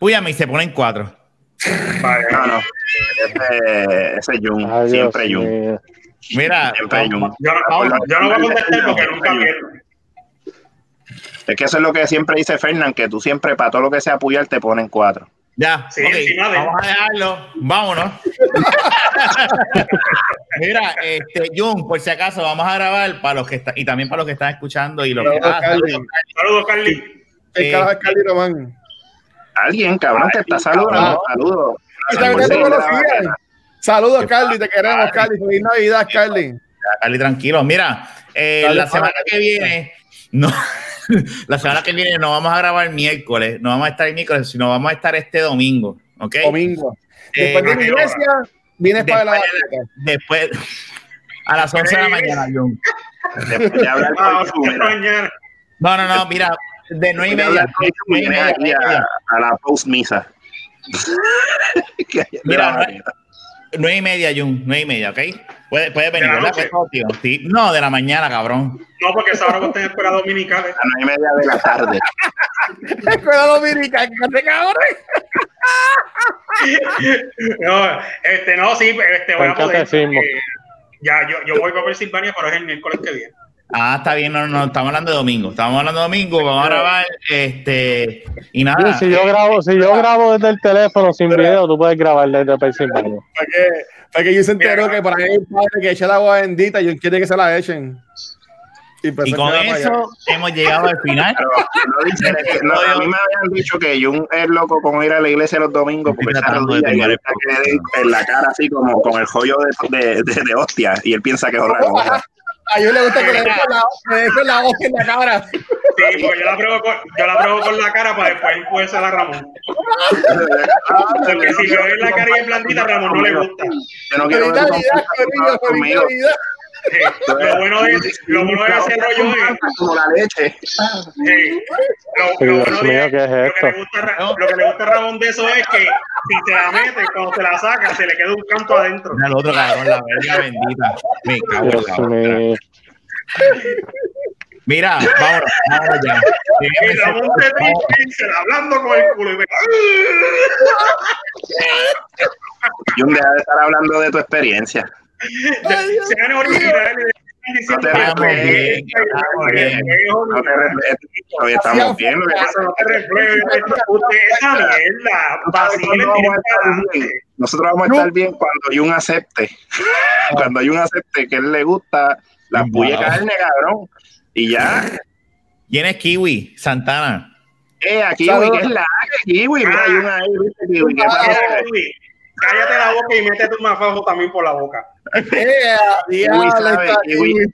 Púyame y se ponen 4. Vale, no. Ese es Jun, siempre Jun. Mira, yo no voy a contestar porque nunca pierdo. Es que eso es lo que siempre dice Fernan, que tú siempre para todo lo que sea apoyar te ponen 4. Ya, sí, okay. Sí, vamos a dejarlo, vámonos. Mira, Jun, por si acaso vamos a grabar para los que están y también para los que están escuchando y los que saludos, Carly. El carajo es Carly Román. Alguien, cabrón, te está saludando. Saludos. Saludos, Carly, te queremos, Carly. Feliz Navidad, Carly. Carly, tranquilo. Mira, la semana que viene, no, la semana que viene no vamos a grabar miércoles, no vamos a estar el miércoles, sino vamos a estar este domingo, ¿ok? Domingo. Después de la iglesia, vienes para la barca. Después, a las 11 de la mañana, John. Después de hablar mañana. No, mira, de 9:30 a la post misa. Mira, 9:30, Jun, 9:30, ¿ok? Puede venir, ¿verdad? ¿Sí? No, de la mañana, cabrón. No, porque esa hora está en escuela dominical. A 9:30 de la tarde. Escuela dominical, ¿qué cabrón? Voy a poder. Yo voy para Pensilvania, pero es el miércoles que viene. Ah, está bien, no, estamos hablando de domingo, vamos a grabar, y nada. Sí, si yo grabo desde el teléfono sin video, tú puedes grabar desde Pensilvania. Para que yo se enteró que por ahí hay un padre que echa el agua bendita y quiere que se la echen. Y con eso hemos llegado al final. A mí me habían dicho que Jun es loco con ir a la iglesia los domingos porque está en la cara así como con el joyo de hostia y él piensa que es horrible. A Jun le gusta que le dejen la voz en la cara. Sí, porque yo la pruebo con la cara para después impulsar a Ramón. Porque si yo en la cara y en blandita, Ramón no le gusta. Yo no quiero ver conmigo. Lo bueno de ese rollo es como la leche. Lo que le gusta a Ramón de eso es que si se la mete, cuando se la saca, se le queda un canto adentro. El otro cabrón, la verga bendita. Me cago. Mira, vámonos ya. Y Ramón se dice, hablando con el culo y me... Yo me voy a estar hablando de tu experiencia. Estamos bien. Nosotros vamos a estar bien cuando Jun acepte que él le gusta las bulles carne, cabrón. Y ya. ¿Quién es Kiwi? Santana. Aquí, Kiwi, que es la Kiwi. Mira, hay una ahí, Kiwi. Cállate la boca y métete un mafajo también por la boca. Kiwi,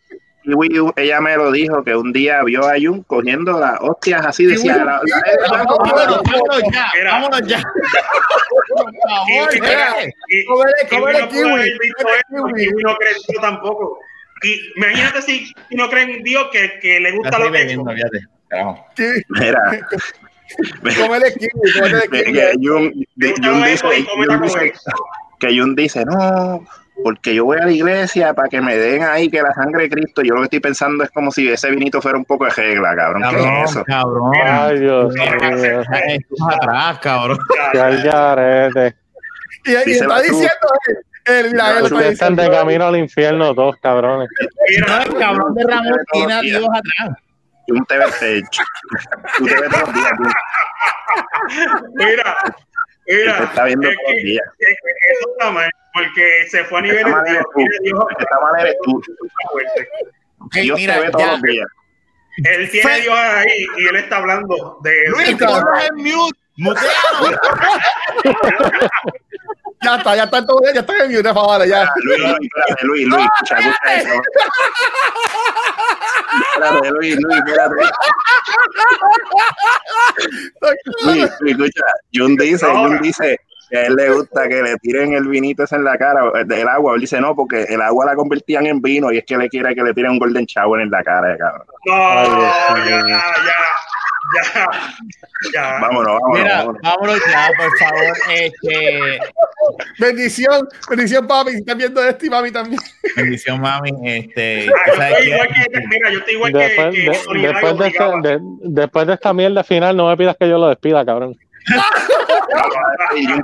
ella me lo dijo que un día vio a Jun cogiendo las hostias así de cielo. Vámonos ya. Kiwi no creció tampoco. Y imagínate si no creen en Dios que le gusta lo que es. Mira. Come el equipo, come el equipo. Que Jun dice, no, porque yo voy a la iglesia para que me den ahí que la sangre de Cristo. Yo lo que estoy pensando es como si ese vinito fuera un poco de regla, cabrón. Cabrón, ¿qué es eso? Cabrón. Ay, Dios mío. Estás atrás, cabrón. Y ahí está diciendo ustedes están de camino al infierno todos, cabrones. Mira, el cabrón de Ramón tiene a Dios atrás. Jun te ves hecho. Tú te ves todos días. Mira. Mira, está viendo eso está mal, porque se fue a nivel de Dios. Está mal eres tú. Dios te ve todos los días. Él tiene a Dios ahí y él está hablando de eso. Luis, ponnos en mute. Mutealo. Ya está todo bien, ya está en mute, Rafa, vale, ya. Luis, escucha eso. Espérate, Luis, espérate. Luis, escucha, Jun dice que a él le gusta que le tiren el vinito ese en la cara, el agua. Él dice no, porque el agua la convertían en vino y es que le quiere que le tiren un golden shower en la cara, cabrón. Ya. Vámonos. Mira, vámonos ya, por favor. Bendición, papi. Si estás viendo esto, y mami también. Bendición, mami. Mira, yo estoy igual después de esta mierda final, no me pidas que yo lo despida, cabrón.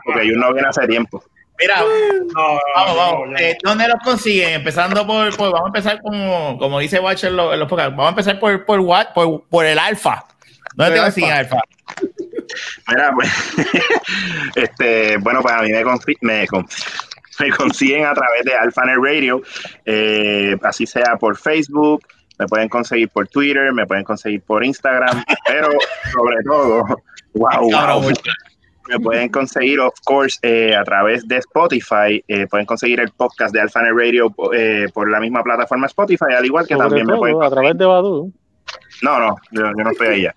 Porque yo no viene hace tiempo. Mira, vamos. ¿Dónde los consiguen? Empezando por vamos a empezar como dice Watcher en los podcasts. Vamos a empezar por el Alfa. No te vas a Alfa. Mira, pues, bueno, pues a mí me consiguen a través de AlfaNet Radio, así sea por Facebook, me pueden conseguir por Twitter, me pueden conseguir por Instagram, pero sobre todo, me pueden conseguir, of course, a través de Spotify. Pueden conseguir el podcast de AlfaNet Radio por la misma plataforma Spotify, al igual que sobre también todo, me pueden conseguir a través de Badoo. No, yo no estoy allá.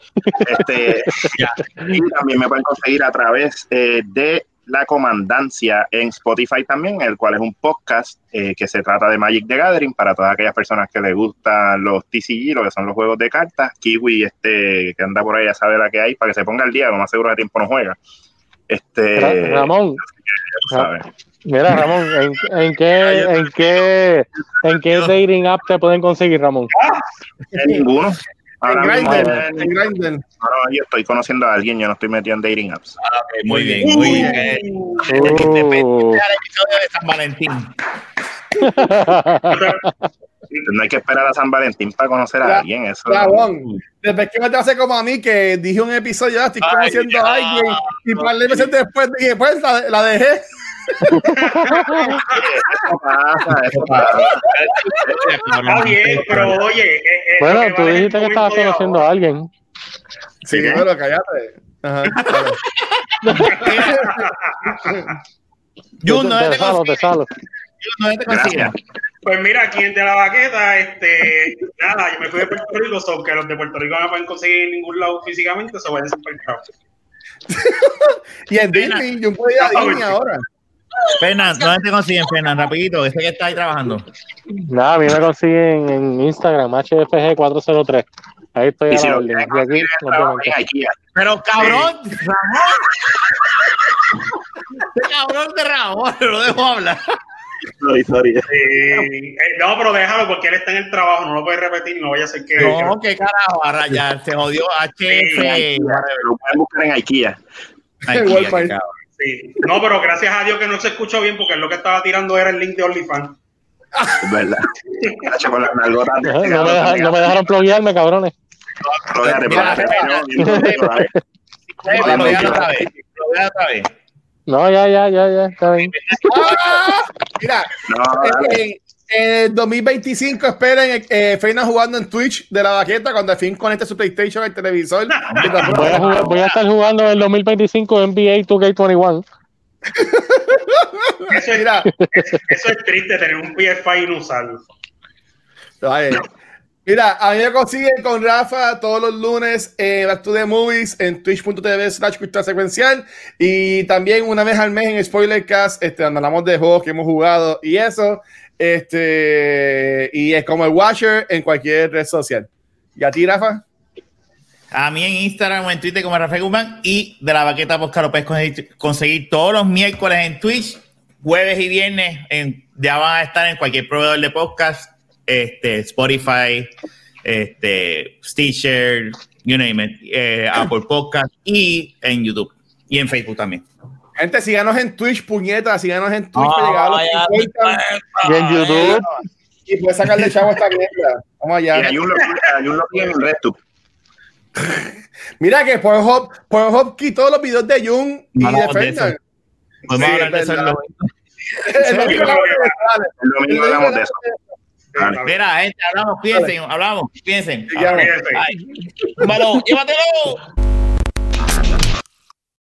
Y también me pueden conseguir a través de La Comandancia en Spotify también, el cual es un podcast que se trata de Magic the Gathering para todas aquellas personas que les gustan los TCG, lo que son los juegos de cartas. Kiwi, que anda por ahí ya sabe la que hay, para que se ponga al día, lo más seguro de tiempo no juega. Ramón. Mira, Ramón, ¿en qué dating app te pueden conseguir, Ramón? En ninguno. En Grindr. No, yo estoy conociendo a alguien, yo no estoy metido en dating apps. Ah, okay, muy bien. Depende del episodio de San Valentín. No hay que esperar a San Valentín para conocer a alguien. Eso. Rabón, después que me te hace como a mí, que dije un episodio, estoy conociendo a alguien, y un par de meses después la dejé. Eso pasa. Está bien, pero oye. Bueno, tú dijiste que estabas conociendo a alguien. Sí, pero cállate. Ajá. Jun, no te consigo. Pues mira, aquí en de la baqueta, nada, yo me fui de Puerto Rico, son que los de Puerto Rico no pueden conseguir en ningún lado físicamente, se van a supermercado. Y en Disney, yo puedo ir a Disney ahora. Fernan, ¿dónde te consiguen, Fernan? Rapidito, ese que está ahí trabajando. Nada, a mí me consiguen en Instagram, HFG403. Ahí estoy. Si no aquí. Pero cabrón, cabrón de Ramón, lo dejo hablar. Sorry. No, pero déjalo porque él está en el trabajo, no lo puedes repetir, no vaya a ser que... No, qué carajo, a rayar, se jodió HF. Lo pueden buscar en IKEA. Sí. No, pero gracias a Dios que no se escuchó bien porque lo que estaba tirando era el link de OnlyFans. Es verdad. No me dejaron ploguearme, cabrones. Ploguear otra vez. No, ya. Está bien. Mira, en 2025 esperen Fernan jugando en Twitch de la baqueta cuando al fin conecte su PlayStation al televisor. Voy a estar jugando en el 2025 NBA 2K21. Eso es triste, tener un PS5 y no usarlo. Mira, a mí me consiguen con Rafa todos los lunes en Back to the Movies en twitch.tv/cultura secuencial y también una vez al mes en Spoilercast, donde hablamos de juegos que hemos jugado y eso. Y es como el Watcher en cualquier red social. ¿Y a ti, Rafa? A mí en Instagram o en Twitter como Rafa Guzmán, y de la Baqueta Posca lo puedes conseguir todos los miércoles en Twitch, jueves y viernes ya van a estar en cualquier proveedor de podcast, Spotify, Stitcher, you name it, Apple Podcast, y en YouTube y en Facebook también. Gente, síganos en Twitch, puñetas, síganos en Twitch para llegar a los 50. Y en YouTube. Y puedes sacarle chavo a esta mierda. Vamos allá. Y ayúdalo en el resto. Mira que Pornhub quitó los videos de Jun y de Fernan. Vamos a hablar de eso en el domingo. Hablamos de eso. Mira, gente, hablamos, piensen. Llévatelo.